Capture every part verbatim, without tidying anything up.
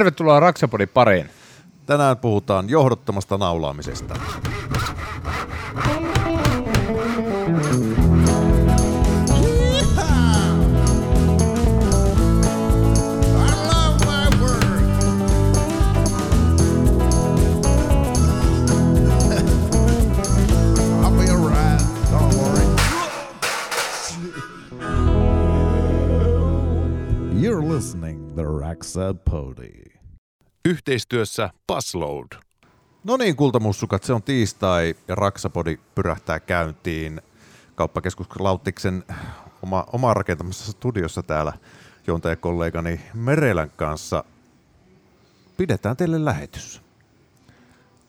Tervetuloa Raksapodin pariin. Tänään puhutaan johdottomasta naulaamisesta. You're listening to Raksapodi. Yhteistyössä Passload. No niin, kultamussukat, se on tiistai ja Raksapodi pyrähtää käyntiin. Kauppakeskus Lauttiksen oma, oma rakentamassa studiossa täällä juontajakollegani Merelän kanssa. Pidetään teille lähetys.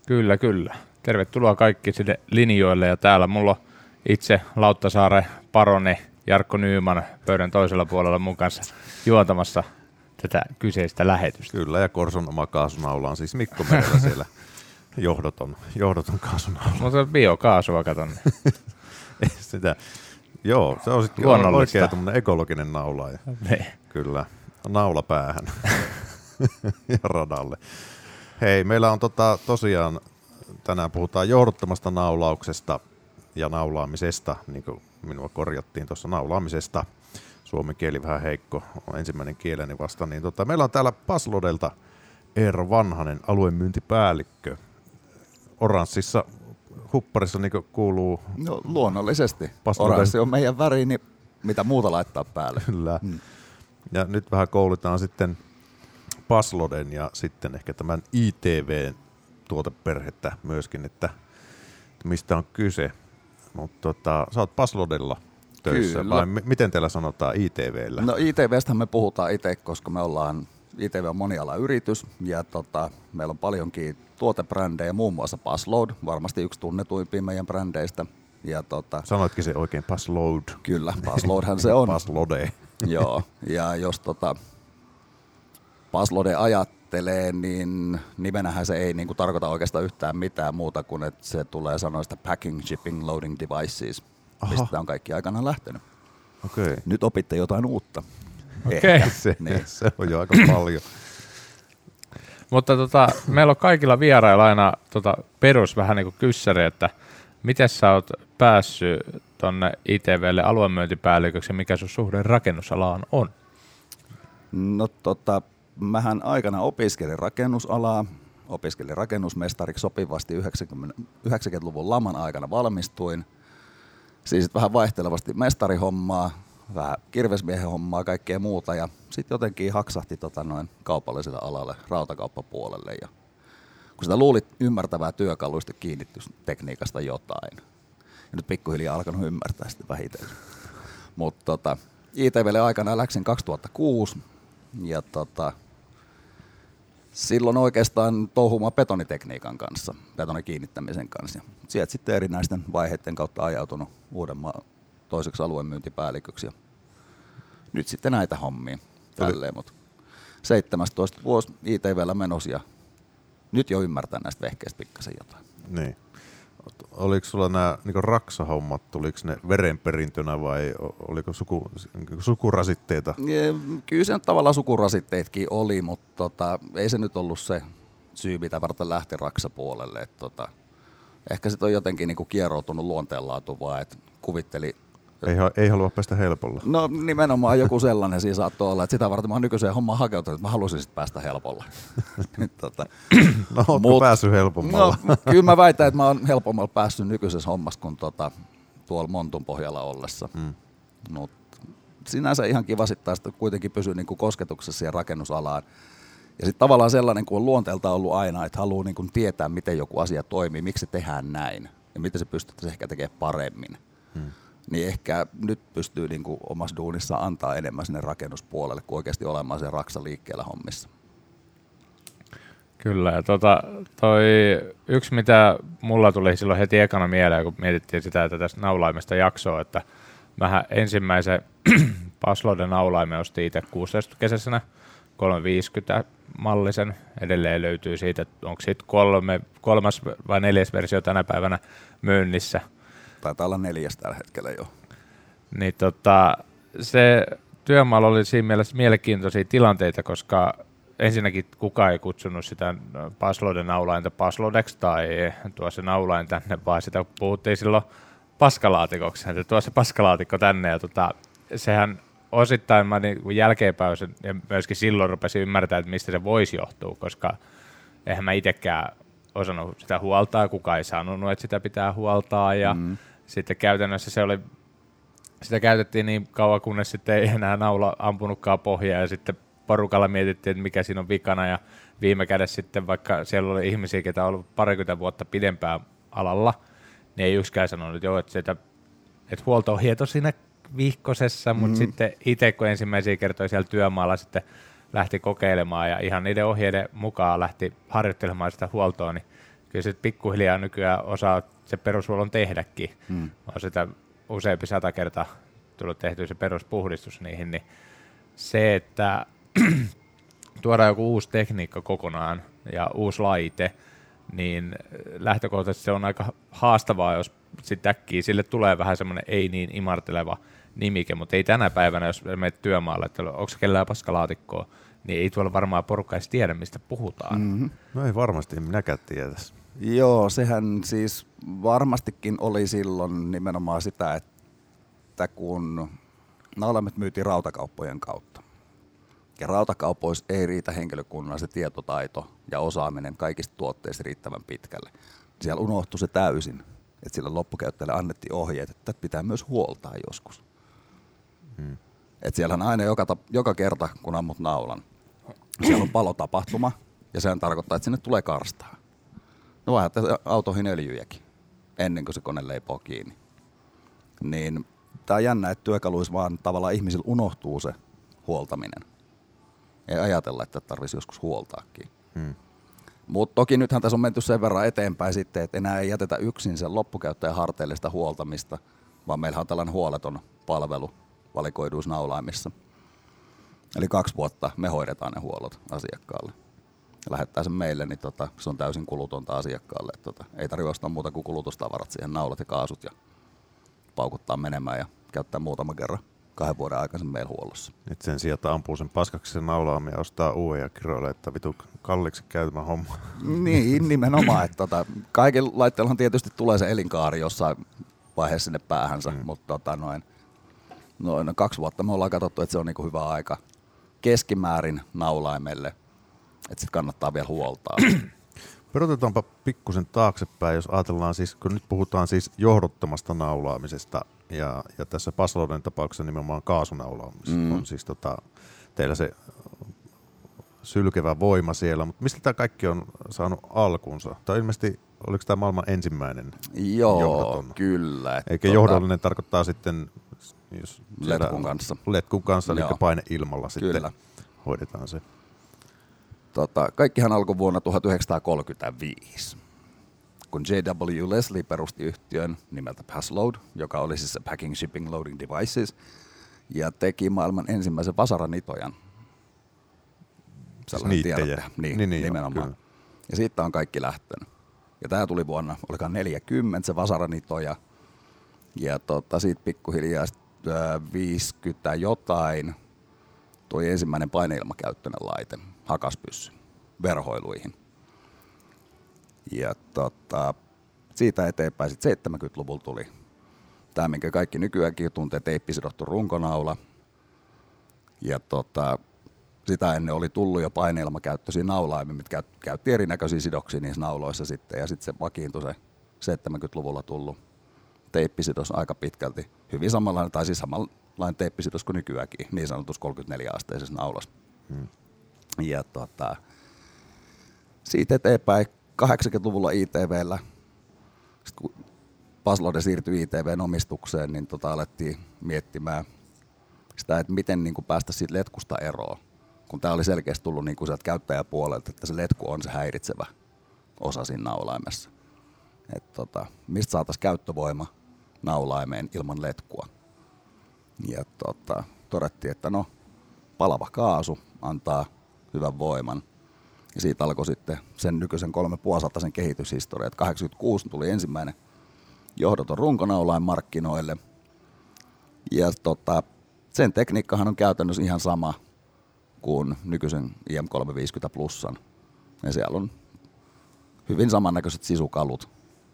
Kyllä, kyllä. Tervetuloa kaikki sinne linjoille ja täällä mulla on itse Lauttasaaren paroni Jarkko Nyyman pöydän toisella puolella mun kanssa juontamassa tätä kyseistä lähetystä. Kyllä, ja Korson oma kaasunaula on siis Mikko Merellä siellä johdoton, johdoton kaasunaula. Mutta biokaasua, katon. Sitä. Joo, se on sitten oikein tämmöinen ekologinen naula. Ja ne. Kyllä, naula päähän ja radalle. Hei, meillä on tota, tosiaan, tänään puhutaan johdottomasta naulauksesta ja naulaamisesta, niin kuin minua korjattiin tuossa naulaamisesta. Suomen kieli vähän heikko, on ensimmäinen kieleni vasta. Niin tota, meillä on täällä Passlodelta Eero Vanhanen, aluemyyntipäällikkö. Oranssissa hupparissa niin kuuluu... No luonnollisesti. Passloden. Oranssi on meidän väri, niin mitä muuta laittaa päälle. Kyllä. Hmm. Ja nyt vähän koulitaan sitten Passloden ja sitten ehkä tämän I T V-tuoteperhettä myöskin, että mistä on kyse. Mutta tota, sä oot Passlodella töissä. Kyllä. Vai m- miten teillä sanotaan I T V:llä? No I T V:stähän me puhutaan itse, koska me ollaan, I T V on monialayritys ja tota, meillä on paljonkin tuotebrändejä, muun muassa Passload, varmasti yksi tunnetuimpia meidän brändeistä. Ja tota, sanoitkin se oikein, Passload. Kyllä, Passloadhan se on. Passloade. Joo, ja jos tota, Passloade ajattelee, niin nimenähän se ei niinku tarkoita oikeastaan yhtään mitään muuta kuin, että se tulee sanoista packing, shipping, loading devices. Aha. Mistä tämä on kaikki aikanaan lähtenyt. Okay. Nyt opitte jotain uutta. Okay. Se, niin. Se on jo aika paljon. Mutta tota, meillä on kaikilla vierailla aina tota, perus vähän niin kuin kyssäri, että miten sä oot päässyt tuonne I T V:lle aluemyyntipäälliköksi ja mikä sun suhde rakennusalaan on? No tota, mähän aikana opiskelin rakennusalaa. Opiskelin rakennusmestariksi sopivasti yhdeksänkymmentäluvun laman aikana valmistuin. Siis vähän vaihtelevasti mestarihommaa, vähän kirvesmiehen hommaa, kaikkea muuta ja sitten jotenkin haksahti tota noin kaupalliselle alalle, rautakauppapuolelle ja kun sitä luulit ymmärtävää työkaluista kiinnitty tekniikasta jotain. Ja nyt pikkuhiljaa alkanut ymmärtää sitä vähitellen. Mutta tota, I T V:lle aikana läksin kaksituhattakuusi ja tota, silloin oikeastaan touhumaan betonitekniikan kanssa, betonikiinnittämisen kanssa. Sieltä sitten erinäisten vaiheiden kautta ajautunut Uudenmaan toiseksi aluemyyntipäälliköksi. Nyt sitten näitä hommia. Tälleen, mut seitsemästoista vuosi I T V:llä menossa ja nyt jo ymmärtää näistä vehkeistä pikkasen jotain. Niin. Oliko sulla nämä niin raksahommat, tuliko ne verenperintönä vai oliko suku, sukurasitteita? Kyllä se tavallaan sukurasitteetkin oli, mutta tota, ei se nyt ollut se syy, mitä varten lähti raksapuolelle. Et tota, ehkä se on jotenkin niin kieroutunut luonteenlaatu vaan, että kuvitteli... Ei, ei halua päästä helpolla. No nimenomaan joku sellainen siinä saattoi olla, että sitä varten mä oon nykyiseen hommaan hakeutunut, että mä halusin sitten päästä helpolla. tota. No ootko Mut, päässyt helpommalla? No, kyllä mä väitän, että mä oon helpommalla päässyt nykyisessä hommassa kuin tota, tuolla Montun pohjalla ollessa. Mm. Mut sinänsä ihan kiva sitten kuitenkin pysyy niinku kosketuksessa ja rakennusalaan. Ja sitten tavallaan sellainen, kun on luonteelta ollut aina, että haluaa niinku tietää, miten joku asia toimii, miksi se tehdään näin ja miten se pystyttäisiin ehkä tekemään paremmin. Mm. Niin ehkä nyt pystyy niin kuin omassa duunissa antaa enemmän sinne rakennuspuolelle kuin oikeasti olemaan sen raksa liikkeellä hommissa. Kyllä, ja tota, toi yksi mitä mulla tuli silloin heti ekana mieleen, kun mietittiin sitä, että tässä naulaimesta jaksoa, että mähän ensimmäisen Passloden naulaimen ostin itse kuusitoista-kesäisenä, kolmesataaviisikymmentä-mallisen, edelleen löytyy siitä, onko siitä kolme, kolmas vai neljäs versio tänä päivänä myynnissä. Taitaa olla neljäs tällä hetkellä jo. Niin tota, se työmaalla oli siinä mielessä mielenkiintoisia tilanteita, koska ensinnäkin kukaan ei kutsunut sitä pasloiden naulainta paslodeksi tai tuo se naulain tänne, vaan sitä puhuttiin silloin paskalaatikoksi, että tuo se paskalaatikko tänne. Ja tota, sehän osittain mä niin jälkeenpäin ja myöskin silloin rupesin ymmärtämään, että mistä se voisi johtua, koska eihän mä itsekään osannut sitä huoltaa, kukaan ei sanonut, että sitä pitää huoltaa ja mm. sitten käytännössä se oli, sitä käytettiin niin kauan, kunnes sitten ei enää naula ampunutkaan pohjaa ja sitten porukalla mietittiin, että mikä siinä on vikana ja viime kädessä sitten, vaikka siellä oli ihmisiä, ketä on ollut parikymmentä vuotta pidempään alalla, niin ei yksikään sanonut, että joo, että, sitä, että huolto on hieto siinä vihkosessa, mutta mm. sitten itse kun ensimmäisiä kertoja siellä työmaalla sitten lähti kokeilemaan ja ihan niiden ohjeiden mukaan lähti harjoittelemaan sitä huoltoa, niin kyllä se pikkuhiljaa nykyään osaa se perushuollon tehdäkin. Mm. On sitä useampi sata kertaa tullut tehtyä se peruspuhdistus niihin, niin se, että tuodaan joku uusi tekniikka kokonaan ja uusi laite, niin lähtökohtaisesti se on aika haastavaa, jos sitten äkkiä sille tulee vähän semmoinen ei niin imarteleva nimike, mutta ei tänä päivänä, jos menet työmaalle, että onko se kellään paskalaatikkoa, niin ei tuolla varmaan porukka edes tiedä, mistä puhutaan. Mm-hmm. No ei varmasti, minäkään tiedäs. Joo, sehän siis varmastikin oli silloin nimenomaan sitä, että kun naulaimet myytiin rautakauppojen kautta. Ja rautakaupoissa ei riitä henkilökunnan se tietotaito ja osaaminen kaikista tuotteista riittävän pitkälle. Siellä unohtui se täysin, että sillä loppukäyttäjälle annettiin ohjeet, että pitää myös huoltaa joskus. Hmm. Et siellähän aina joka, joka kerta, kun ammut naulan, siellä on palotapahtuma ja sehän tarkoittaa, että sinne tulee karstaa. No vaihdatte autoihin öljyjäkin ennen kuin se kone leipoo kiinni. Niin tää on jännä, että työkaluissa vaan tavallaan ihmisillä unohtuu se huoltaminen. Ei ajatella, että tarvitsisi joskus huoltaakin. Hmm. Mutta toki nythän tässä on menty sen verran eteenpäin sitten, että enää ei jätetä yksin sen loppukäyttäjän harteille sitä huoltamista, vaan meillä on tällainen huoleton palvelu valikoiduissa naulaimissa. Eli kaksi vuotta me hoidetaan ne huollot asiakkaalle. Ja lähettää sen meille, niin tota, se on täysin kulutonta asiakkaalle. Tota, ei tarvitse ostaa muuta kuin kulutustavarat siihen, naulat ja kaasut ja paukuttaa menemään ja käyttää muutama kerran kahden vuoden aikaisen meillä huollossa. Et sen sijaan, että ampuu sen paskaksi sen naulaamme ja ostaa uuden ja kiroilee, että vitu kalliiksi käytämä homma. Niin, nimenomaan. Että tota, kaikilla laitteillahan tietysti tulee se elinkaari jossain vaiheessa sinne päähänsä, mm. mutta tota, noin, noin kaksi vuotta me ollaan katsottu, että se on niinku hyvä aika keskimäärin naulaimelle, että sit kannattaa vielä huoltaa. Perotetaanpa pikkusen taaksepäin, jos ajatellaan siis, kun nyt puhutaan siis johdottomasta naulaamisesta, Ja, ja tässä Pasloiden tapauksessa nimenomaan kaasunaulaamissa mm. on siis tota, teillä se sylkevä voima siellä, mutta mistä tämä kaikki on saanut alkunsa? Tai ilmeisesti oliko tämä maailman ensimmäinen Joo, johdaton? Kyllä. Eikä tota, johdollinen tarkoittaa sitten, jos letkun kanssa, letkun kanssa eli paine ilmalla sitten hoidetaan se. Tota, kaikkihan alkoi vuonna tuhatyhdeksänsataakolmekymmentäviisi. Kun J W Leslie perusti yhtiön nimeltä Passload, joka oli siis Packing Shipping Loading Devices, ja teki maailman ensimmäisen vasaranitojan. Siis niittejä. Niin, niin, niin, nimenomaan. Jo, ja siitä on kaikki lähtenyt. Ja tämä tuli vuonna, olikaan neljäkymmentä se vasaranitoja, ja tota, siitä pikkuhiljaa viisikymmentä jotain tuli ensimmäinen paineilmakäyttöinen laite, hakaspyssy, verhoiluihin. Ja tota, siitä eteenpäin sitten seitsemänkymmentäluvulla tuli tämä, minkä kaikki nykyäänkin tuntee, teippisidottu runkonaula. Ja tota, sitä ennen oli tullut jo paineilmakäyttöisiä naulaimia, mitkä käytti erinäköisiä sidoksia niissä nauloissa sitten. Ja sitten se vakiintui se seitsemänkymmentäluvulla tullut teippisidos aika pitkälti. Hyvin samanlainen, tai siis samanlainen teippisidos kuin nykyäänkin, niin sanotus kolmekymmentäneljä-asteisessa naulassa. Hmm. Ja tota, siitä eteenpäin. kahdeksankymmentäluvulla I T V:llä, kun Pasloide siirtyi I T V:n omistukseen, niin tota alettiin miettimään sitä, että miten niin kuin päästä siitä letkusta eroon. Kun tämä oli selkeästi tullut niin kuin sieltä käyttäjäpuolelta, että se letku on se häiritsevä osa siinä naulaimessa. Et tota, mistä saataisiin käyttövoima naulaimeen ilman letkua? Ja tota, todettiin, että no, palava kaasu antaa hyvän voiman. Ja siitä alkoi sitten sen nykyisen kolme pilkku viisi sen kehityshistoria. kahdeksankymmentäkuusi tuli ensimmäinen johdoton runkonaulain markkinoille. Ja tota, sen tekniikkahan on käytännössä ihan sama kuin nykyisen I M kolmesataaviisikymmentä plussan. Ja siellä on hyvin samannäköiset sisukalut.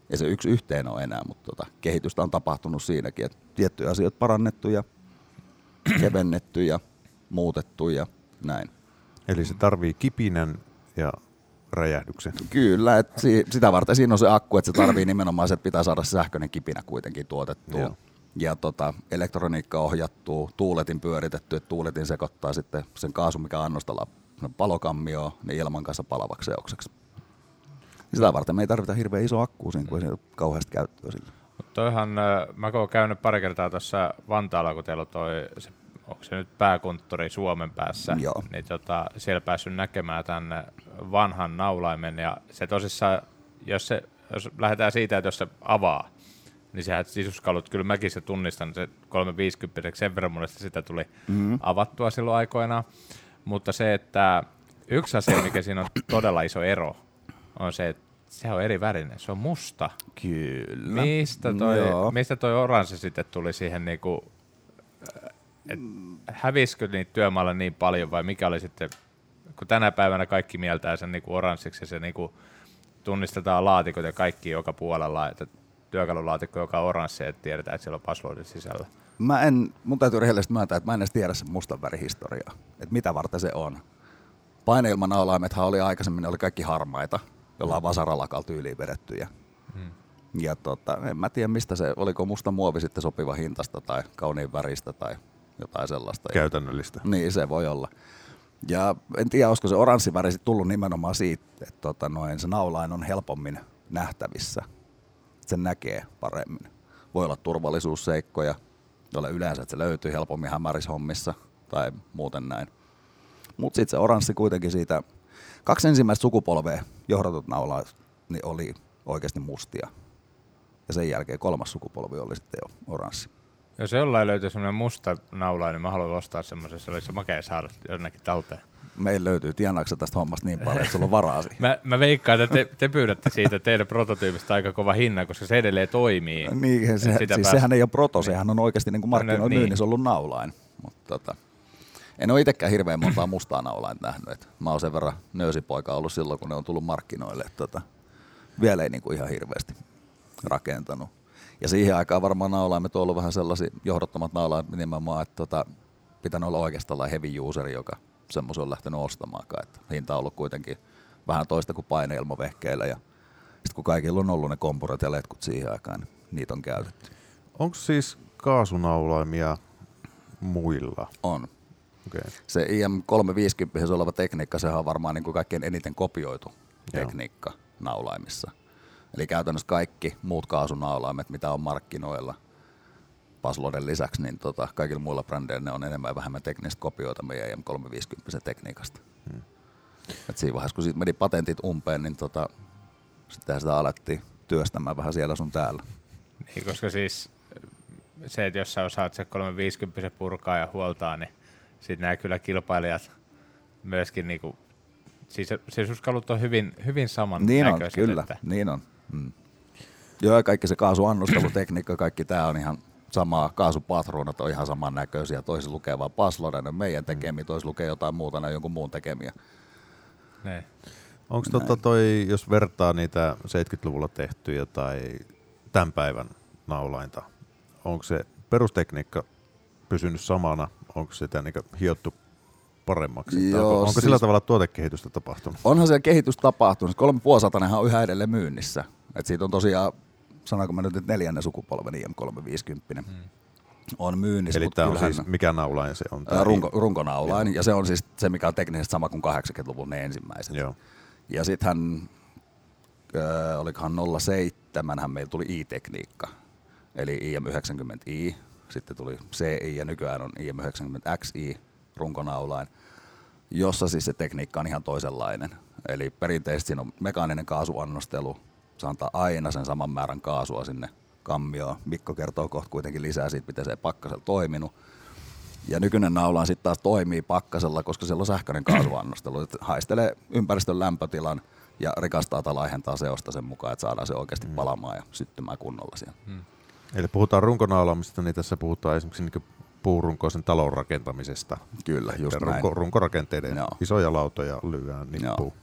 Ei se yksi yhteen ole enää, mutta tota, kehitystä on tapahtunut siinäkin, että tiettyjä asioita parannettu ja kevennetty ja muutettu ja näin. Eli se tarvii kipinän ja räjähdyksen. Kyllä, että si- sitä varten siinä on se akku, että se tarvii nimenomaan se, että pitää saada sähköinen kipinä kuitenkin tuotettua. Joo. Ja tota, elektroniikka ohjattuu, tuuletin pyöritetty, että tuuletin sekoittaa sitten sen kaasun, mikä annostalla palokammioon, niin ilman kanssa palavaksi seokseksi. Sitä varten me ei tarvita hirveän iso akkuu siinä, kun ei ole kauheasti käyttöä sillä. Toihan, mä oon käynyt pari kertaa tuossa Vantaalla, kun teillä on toi, se, onko se nyt pääkonttori Suomen päässä, joo, niin tota, siellä päässyt näkemään tämän vanhan naulaimen, ja se tosissaan, jos, se, jos lähdetään siitä, että jos se avaa, niin sehän sisuskalut, kyllä mäkin se tunnistan, se kolmesataaviisikymmentä sen verran monesta sitä tuli mm-hmm. avattua silloin aikoinaan, mutta se, että yksi asia, mikä siinä on todella iso ero, on se, että sehän on eri värinen, se on musta. Kyllä. Mistä toi, mistä toi oranssi sitten tuli siihen, niinku, että hävisikö niitä työmaalla niin paljon vai mikä oli sitten, kun tänä päivänä kaikki mieltää sen niinku oranssiksi ja se niinku tunnistetaan laatikot ja kaikki joka puolella, että työkalulaatikko, joka on oranssi, että tiedetään, että siellä on passwordit sisällä. Mä en, mun täytyy rehellisesti myöntää, että mä en edes tiedä sen mustan värihistoriaa, että mitä varten se on. Paineilmanaulaimethan oli aikaisemmin, oli kaikki harmaita, jollain vasaralakalla tyyliin vedettyjä. Hmm. Ja tota, en mä tiedä mistä se, oliko musta muovi sitten sopiva hintasta tai kauniin väristä tai jotain sellaista. Käytännöllistä. Ja, niin, se voi olla. Ja en tiedä, olisiko se oranssiväri sitten tullut nimenomaan siitä, että tota, noin, se naulain on helpommin nähtävissä. Sen näkee paremmin. Voi olla turvallisuusseikkoja, joilla yleensä että se löytyy helpommin hämärissä hommissa tai muuten näin. Mutta sitten se oranssi kuitenkin siitä, kaksi ensimmäistä sukupolvea johdatut naulaa niin oli oikeasti mustia. Ja sen jälkeen kolmas sukupolvi oli sitten jo oranssi. Jos jollain löytyy semmoinen musta naula, niin mä haluan ostaa semmoisessa, oliko se makea saada jonnekin talteen? Meillä löytyy tiennaaksa tästä hommasta niin paljon, että sulla on varaasi. mä, mä veikkaan, että te, te pyydätte siitä teidän prototyypistä aika kova hinnan, koska se edelleen toimii. Niin, se, siis pääs... sehän ei ole proto, niin. Sehän on oikeasti niin kuin markkinoilla niin. myynnissä ollut naulain. Mutta tota... En ole itsekään hirveän montaa mustaa naulain nähnyt. Et mä oon sen verran nöysipoika ollut silloin, kun ne on tullut markkinoille. Et tota, vielä ei niinku ihan hirveästi rakentanut. Ja siihen aikaan varmaan naulaimet on ollut vähän sellaisia johdottomat naulaimet nimenomaan, että tota, pitänyt olla oikeastaan heavy user, joka semmoisen on lähtenyt ostamaankaan. Et hinta on ollut kuitenkin vähän toista kuin paineilmavehkeillä. Ja sitten kun kaikilla on ollut ne kompurat ja letkut siihen aikaan, niin niitä on käytetty. Onko siis kaasunaulaimia muilla? On. Okay. Se I M kolmesataaviisikymmentä oleva tekniikka, sehän on varmaan niin kuin kaikkein eniten kopioitu Joo. tekniikka naulaimissa. Eli käytännössä kaikki muut kaasunaulaimet, mitä on markkinoilla Pasloden lisäksi, niin tota, kaikilla muilla brändeillä ne on enemmän ja vähemmän teknistä kopioita meidän I M kolmesataaviisikymmentä tekniikasta. Hmm. Et siinä vaiheessa, kun siitä meni patentit umpeen, niin tota, sitten sitä alettiin työstämään vähän siellä sun täällä. Niin, koska siis se, että jos sä osaat se kolmesataaviisikymmentä purkaa ja huoltaa, niin sitten nämä kyllä kilpailijat myöskin, niinku, siis sisuskalut on hyvin, hyvin saman niin näköiset. Niin on, kyllä, että. niin on. Mm. Joo, kaikki se kaasuannostelutekniikka, kaikki tämä on ihan samaa, kaasupatruunat on ihan saman näköisiä, toisissa lukee vaan Pasloden, ne meidän tekemiä, toisissa lukee jotain muuta, ne jonkun muun tekemiä. Onko totta toi, jos vertaa niitä seitsemänkymmentäluvulla tehtyjä tai tämän päivän naulainta, onko se perustekniikka pysynyt samana? Onko sitä niin hiottu paremmaksi? Joo, onko, onko siis sillä tavalla tuotekehitystä tapahtunut? Onhan se kehitys tapahtunut. Kolme puolisatanenhan on yhä edelleen myynnissä. Et siitä on tosiaan, sanoinko mä nyt neljännen sukupolven I M kolmesataaviisikymmentä hmm. on myynnissä. Eli tämä on siis, mikä naulain se on? Runko, runkonaulain, joo. Ja se on siis se, mikä on teknisesti sama kuin kahdeksankymmentäluvun ne ensimmäiset. Joo. Ja sittenhän, öö, olikohan nolla seitsemän, meillä tuli i-tekniikka, eli I M yhdeksänkymmentä i. Sitten tuli C I ja nykyään on I M yhdeksänkymmentä X I runkonaulain, jossa siis se tekniikka on ihan toisenlainen. Eli perinteisesti siinä on mekaaninen kaasuannostelu, se antaa aina sen saman määrän kaasua sinne kammioon. Mikko kertoo kohta kuitenkin lisää siitä, miten se ei pakkasella toiminut. Ja nykyinen naulaan sitten taas toimii pakkasella, koska siellä on sähköinen kaasuannostelu. Se haistelee ympäristön lämpötilan ja rikastaa tai laihentaa seosta sen mukaan, että saadaan se oikeasti palamaan ja syttymään kunnolla siellä. Hmm. Eli puhutaan runkonaulaamista, niin tässä puhutaan esimerkiksi niin puurunkoisen talon rakentamisesta. Kyllä, just näin. Runko, runkorakenteiden Joo. isoja lautoja lyödään nippuun.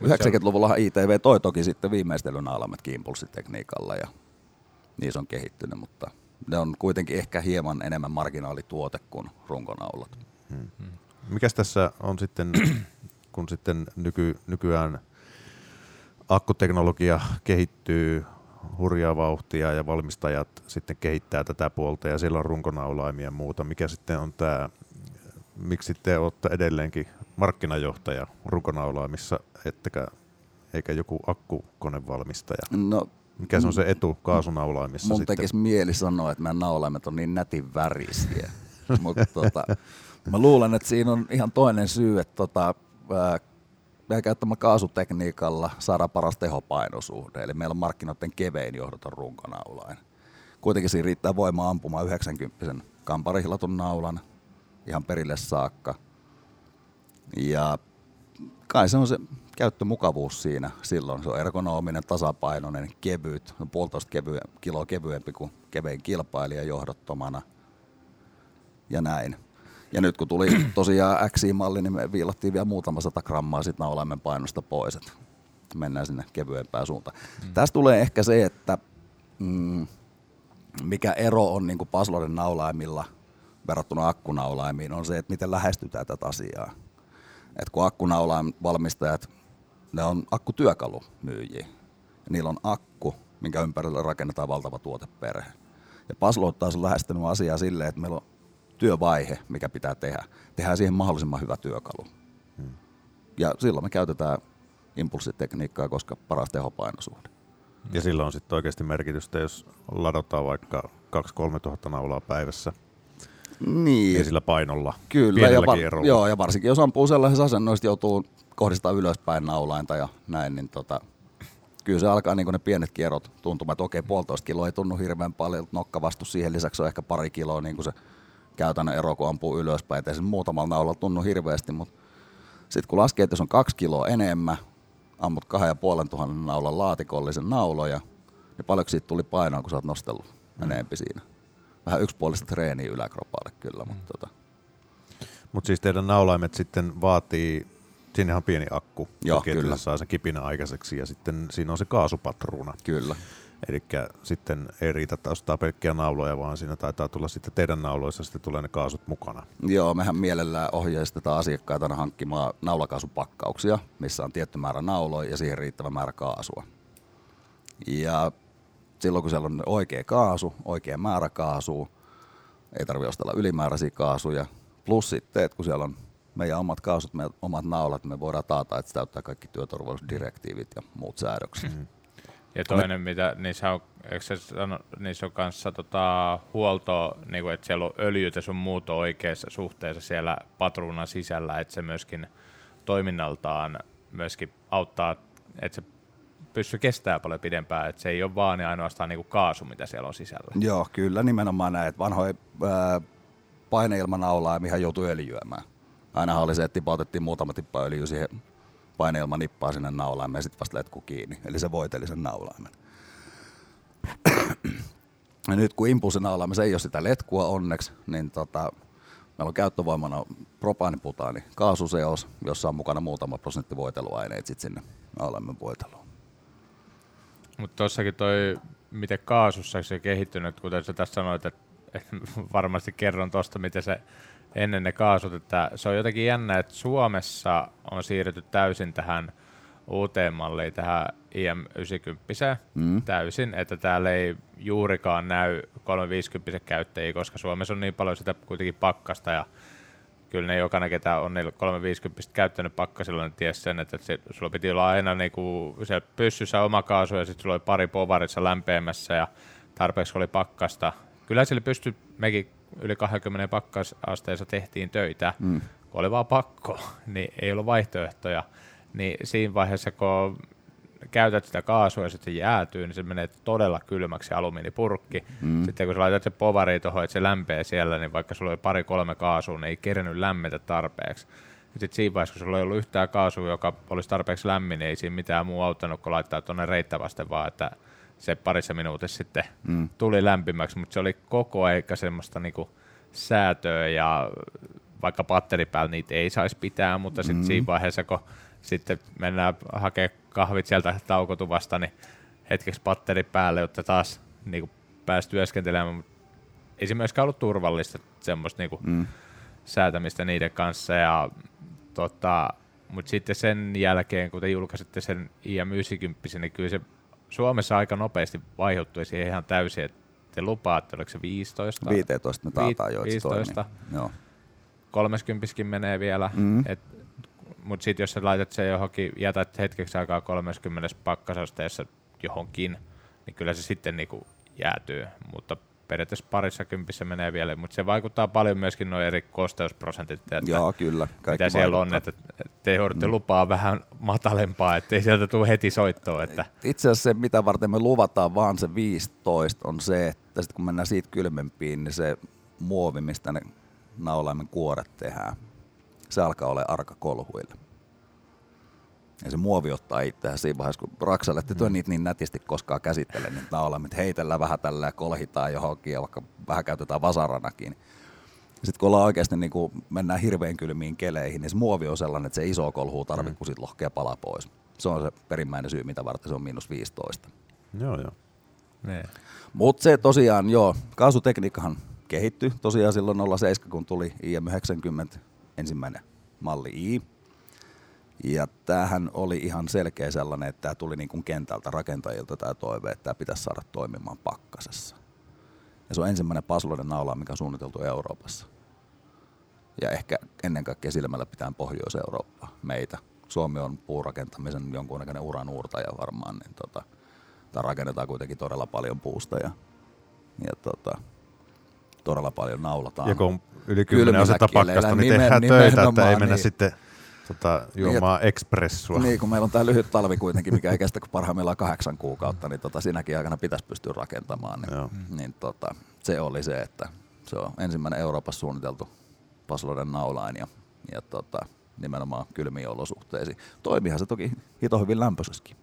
yhdeksänkymmentäluvullahan I T V toi toki sitten viimeistelynä alamatkin impulssitekniikalla ja niissä on kehittynyt, mutta ne on kuitenkin ehkä hieman enemmän marginaalituote kuin runkonaulat. Hmm. Mikäs tässä on sitten, kun sitten nyky, nykyään akkuteknologia kehittyy hurjaa vauhtia ja valmistajat sitten kehittää tätä puolta ja siellä on runkonaulaimia ja muuta. Mikä sitten on tämä, miksi te olette edelleenkin markkinajohtaja runkonaulaimissa, ettekä, eikä joku akkukonevalmistaja? No, mikä se on se etu kaasunaulaimissa? Mun sitten? Tekisi mieli sanoa, että meidän naulaimet on niin nätin värisiä. Mutta tota, mä luulen, että siinä on ihan toinen syy, että tota, meidän käyttämällä kaasutekniikalla saadaan paras tehopainosuhde, eli meillä on markkinoiden kevein johdoton runkonaulain. Kuitenkin siinä riittää voimaa ampumaan yhdeksänkymmentä kamparihilatun naulan ihan perille saakka. Ja kai se on se käyttömukavuus siinä silloin. Se on ergonominen, tasapainoinen, kevyt, puolitoista kevy- kiloa kevyempi kuin kevein kilpailija johdottomana ja näin. Ja nyt kun tuli tosiaan X I-malli, niin me viilattiin vielä muutama sata grammaa sit naulaimen painosta pois, että mennään sinne kevyempään suuntaan. Mm. Tässä tulee ehkä se, että mm, mikä ero on niin kuin Pasloiden naulaimilla verrattuna akkunaulaimiin, on se, että miten lähestytään tätä asiaa. Et kun akkunaulain valmistajat, ne on akkutyökalumyyjiä, ja niillä on akku, minkä ympärillä rakennetaan valtava tuoteperhe. Ja Pasloid taas on lähestynyt asiaa silleen, että meillä on työvaihe, mikä pitää tehdä. Tehdään siihen mahdollisimman hyvä työkalu. Hmm. Ja silloin me käytetään impulssitekniikkaa, koska paras tehopainosuhde. Ja sillä on sitten oikeasti merkitystä, jos ladataan vaikka kaksi kolme tuhatta naulaa päivässä. Niin. Ja sillä painolla. Kyllä, ja, var- joo, ja varsinkin jos ampuu sellaisessa asennoissa, joutuu kohdistamaan ylöspäin naulainta ja näin, niin tota, kyllä se alkaa niin kuin ne pienet kierrot tuntumaan, että okei, puolitoista kiloa ei tunnu hirveän paljon, nokkavastus siihen lisäksi on ehkä pari kiloa niin kuin se käytännön ero, kun ampuu ylöspäin. Ei se muutamalla naulalla tunnu hirveästi, mutta sitten kun laskee, että jos on kaksi kiloa enemmän, ammut kahden ja puolen tuhannen naulan laatikollisen nauloja, niin paljonko siitä tuli painoa, kun sä oot nostellut enempi siinä. Vähän yksipuolista treeniä yläkropaalle kyllä. Mutta tota. Mut siis teidän naulaimet sitten vaatii, siinä on pieni akku, joka saa sen kipinä aikaiseksi ja sitten siinä on se kaasupatruuna. Kyllä. Elikkä sitten ei riitä, että ostaa pelkkiä nauloja, vaan siinä taitaa tulla sitten teidän nauloissa, sitten tulee ne kaasut mukana. Joo, mehän mielellään ohjeistetaan asiakkaita hankkimaan naulakaasupakkauksia, missä on tietty määrä nauloja ja siihen riittävä määrä kaasua. Ja silloin kun siellä on oikea kaasu, oikea määrä kaasua, ei tarvitse ostella ylimääräisiä kaasuja. Plus sitten, että kun siellä on meidän omat kaasut, meidän omat naulat, me voidaan taata, että se täyttää kaikki työturvallisuusdirektiivit ja muut säädökset. Mm-hmm. Ja toinen, me... mitä niissä on, sano, niissä on kanssa tota, huoltoa, niin kuin, että siellä on öljyt ja sun muut on oikeassa suhteessa siellä patruunan sisällä, että se myöskin toiminnaltaan myöskin auttaa, että se pyssy kestää paljon pidempään, että se ei ole vaan ja ainoastaan niin kuin kaasu, mitä siellä on sisällä. Joo, kyllä nimenomaan näin, että vanhoja paineilmanaulaimihan joutui öljyämään. Ainahan oli se, että tipautettiin muutama tippa öljyä siihen paineilman nippaa sinne naulaimen ja sitten vasta letku kiinni, eli se voiteli sen naulaimen. Ja nyt kun impulssinaulaimessa ei ole sitä letkua onneksi, niin tota, meillä on käyttövoimana propaaniputaani kaasuseos, jossa on mukana muutama prosentti voiteluaineet sit sinne naulaimen voiteluun. Mutta tuossakin toi, miten kaasussa se kehittynyt, kuten sä tässä sanoit, että varmasti kerron tuosta, miten se ennen ne kaasut, että se on jotenkin jännä, että Suomessa on siirrytty täysin tähän uuteen malliin, tähän I M yhdeksänkymmentä mm. täysin, että täällä ei juurikaan näy kolmesataaviisikymmentä käyttäjiä, koska Suomessa on niin paljon sitä kuitenkin pakkasta ja kyllä ne jokainen, ketä on niillä kolmesataaviisikymmentä käyttänyt pakkasilla, niin tiesi sen, että se, sulla piti olla aina niinku siellä pyssyssä oma kaasu ja sitten sulla oli pari povarissa lämpimässä ja tarpeeksi oli pakkasta. Kyllä sillä pystyi, mekin yli kaksikymmentä pakkasasteessa tehtiin töitä, mm. kun oli vaan pakko, niin ei ollut vaihtoehtoja. Niin siinä vaiheessa, kun käytät sitä kaasua ja sitten se jäätyy, niin se menee todella kylmäksi alumiinipurkki. Mm. Sitten kun sä laitat se povari tuohon, että se lämpee siellä, niin vaikka sulla oli pari-kolme kaasua, niin ei kerennyt lämmetä tarpeeksi. Sitten siinä vaiheessa, kun sulla ei ollut yhtään kaasua, joka olisi tarpeeksi lämmin, niin ei siinä mitään muu auttanut, kun laittaa tuonne reittä vasten vaan, että se parissa minuutissa sitten mm. tuli lämpimäksi, mutta se oli koko aika semmoista niinku säätöä ja vaikka batteri päällä niitä ei saisi pitää, mutta sitten mm. siinä vaiheessa, kun sitten mennään hakemaan kahvit sieltä taukotuvasta, niin hetkeksi batteri päälle, jotta taas niin pääsi työskentelemään. Ei se myöskään ollut turvallista semmoista niin mm. säätämistä niiden kanssa. Ja, tota, mutta sitten sen jälkeen, kun te julkaisitte sen I M yhdeksänkymmentä, niin kyllä se Suomessa aika nopeasti vaihuttui siihen ihan täysin, että te lupaatte, oliko se viisitoista? viisitoista me taataan jo, että se toimii. kolmekymmentäkin menee vielä, mm. mutta sitten jos sä laitat sen johonkin, jätät hetkeksi aikaa kolmekymmentä pakkasasteessa johonkin, niin kyllä se sitten niinku jäätyy, mutta periaatteessa parissa kympissä menee vielä, mutta se vaikuttaa paljon myöskin nuo eri kosteusprosentit, että Joo, kyllä. mitä vaikuttaa. Siellä on, että te joudutte mm. lupaa vähän matalempaa, ettei sieltä tule heti soittoa. Että. Itse asiassa se, mitä varten me luvataan vaan se viisitoista, on se, että sit kun mennään siitä kylmempiin, niin se muovi, mistä ne naulaimen kuoret tehdään, se alkaa olla arka kolhuille. Ja se muovi ottaa itseään siinä vaiheessa, kun raksalle, että tuo niitä niin nätisti koskaan käsittele, niin naulaimet heitellään vähän tällä ja kolhitaan johonkin ja vaikka vähän käytetään vasaranakin. Sitten kun ollaan oikeasti, niin kun mennään hirveän kylmiin keleihin, niin se muovi on sellainen, että se iso kolhuu tarvitsee, kun siitä lohkea palaa pois. Se on se perimmäinen syy, mitä varten se on miinus viisitoista. Joo, joo. Nee. Mutta se tosiaan, joo, kaasutekniikkahan kehittyi. Tosiaan silloin nolla pilkku seitsemän, kun tuli I M yhdeksänkymmentä ensimmäinen malli I. Ja tämähän oli ihan selkeä sellainen, että tämä tuli niin kuin kentältä rakentajilta tämä toive, että tämä pitäisi saada toimimaan pakkasessa. Ja se on ensimmäinen pasuloiden naula, mikä on suunniteltu Euroopassa. Ja ehkä ennen kaikkea silmällä pitää Pohjois-Eurooppaa, meitä. Suomi on puurakentamisen jonkunnäköinen uran uurtaja varmaan, niin tota, tämä rakennetaan kuitenkin todella paljon puusta ja, ja tota, todella paljon naulataan. Ja kun yli kymmenen asetta pakkasta, niin tehdään töitä, että ei mennä niin, sitten... Tota, juomaa niin, ekspressua. Niin, kun meillä on tää lyhyt talvi kuitenkin, mikä ei kestä kuin parhaimmillaan kahdeksan kuukautta, niin tota, sinäkin aikana pitäisi pystyä rakentamaan. Niin, niin, tota, se oli se, että se on ensimmäinen Euroopassa suunniteltu pasuloiden naulain ja, ja tota, nimenomaan kylmiin olosuhteisiin. Toimihan se toki hito hyvin lämpöisessäkin.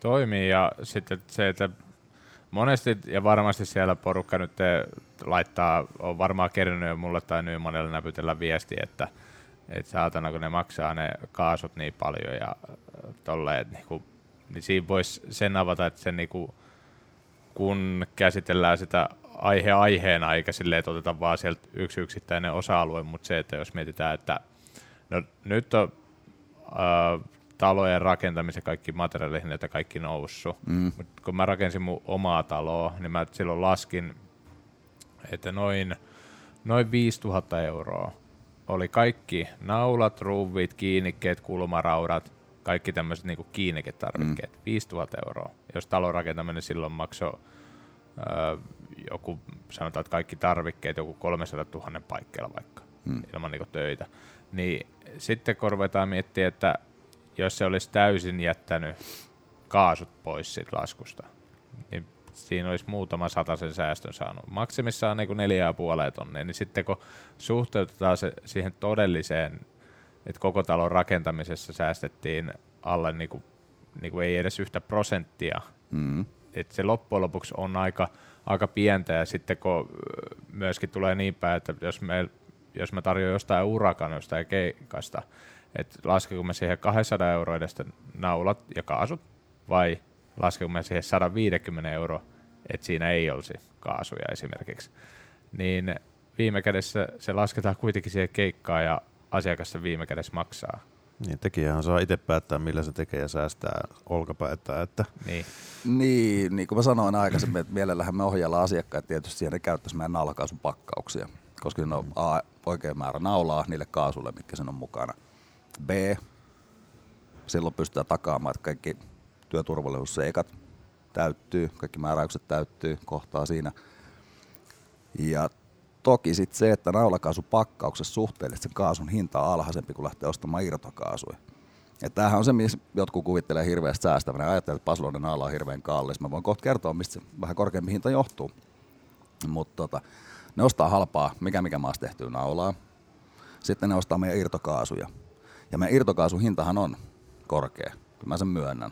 Toimii ja sitten se, että monesti ja varmasti siellä porukka nyt laittaa, on varmaan kerännyt mulle tai Nymanille näpytellä viestiä, että että saatana, kun ne maksaa ne kaasut niin paljon ja tolleen, niinku, niin siinä voisi sen avata, että sen niinku, kun käsitellään sitä aihe aiheena, eikä silleen, että oteta vaan sieltä yksi yksittäinen osa-alue, mutta se, että jos mietitään, että no, nyt on ää, talojen rakentamisen kaikki materiaalihinnat ja kaikki noussut, mm. mutta kun mä rakensin mun omaa taloa, niin mä silloin laskin, että noin, noin viisituhatta euroa oli kaikki naulat, ruuvit, kiinnikkeet, kulmaraudat, kaikki tämmöiset niinku kiinniketarvikkeet, mm. viisituhatta euroa. Jos talon rakentaminen silloin maksoi öö, joku, sanotaan, että kaikki tarvikkeet, joku kolmesataatuhatta paikkeilla vaikka, mm. ilman niinku töitä, niin sitten kun ruvetaan miettimään, että jos se olisi täysin jättänyt kaasut pois siitä laskusta, niin siinä olisi muutama satasen säästön saanut. Maksimissaan niin kuin neljä ja puoleen tonnia, niin sitten kun suhteutetaan se siihen todelliseen, että koko talon rakentamisessa säästettiin alle niin kuin, niin kuin ei edes yhtä prosenttia, mm. että se loppujen lopuksi on aika, aika pientä, ja sitten kun myöskin tulee niin päin, että jos, me, jos mä tarjoan jostain urakan, jostain keikasta, että laskenko mä siihen kaksisataa euroa edestä naulat ja kaasut, vai laskenko mä siihen sata viisikymmentä euroa, että siinä ei olisi kaasuja esimerkiksi, niin viime kädessä se lasketaan kuitenkin siihen keikkaan ja asiakas se viime kädessä maksaa. Niin, tekijähän saa itse päättää, millä se tekee ja säästää olkapäättää. Että... Niin. Niin, niin kuin mä sanoin aikaisemmin, että mielellähän me ohjaillaan asiakkaat tietysti siihen, ne käyttäisi meidän naulakaasupakkauksia, koska siinä on A, oikea määrä naulaa niille kaasulle, mitkä sen on mukana. B, silloin pystytään takaamaan, että kaikki työturvallisuusseikat täyttyy, kaikki määräykset täyttyy, kohtaa siinä. Ja toki sitten se, että naulakaasupakkauksessa suhteellisesti sen kaasun hinta on alhaisempi, kun lähtee ostamaan irtokaasuja. Ja tämähän on se, missä jotkut kuvittelee hirveästi säästävänä. Ajattelee, että pasuloiden naula on hirveän kallis. Mä voin kohta kertoa, mistä se vähän korkeampi hinta johtuu. Mutta tota, ne ostaa halpaa, mikä mikä maassa tehtyä naulaa. Sitten ne ostaa meidän irtokaasuja. Ja meidän irtokaasuhintahan on korkea, kyllä mä sen myönnän.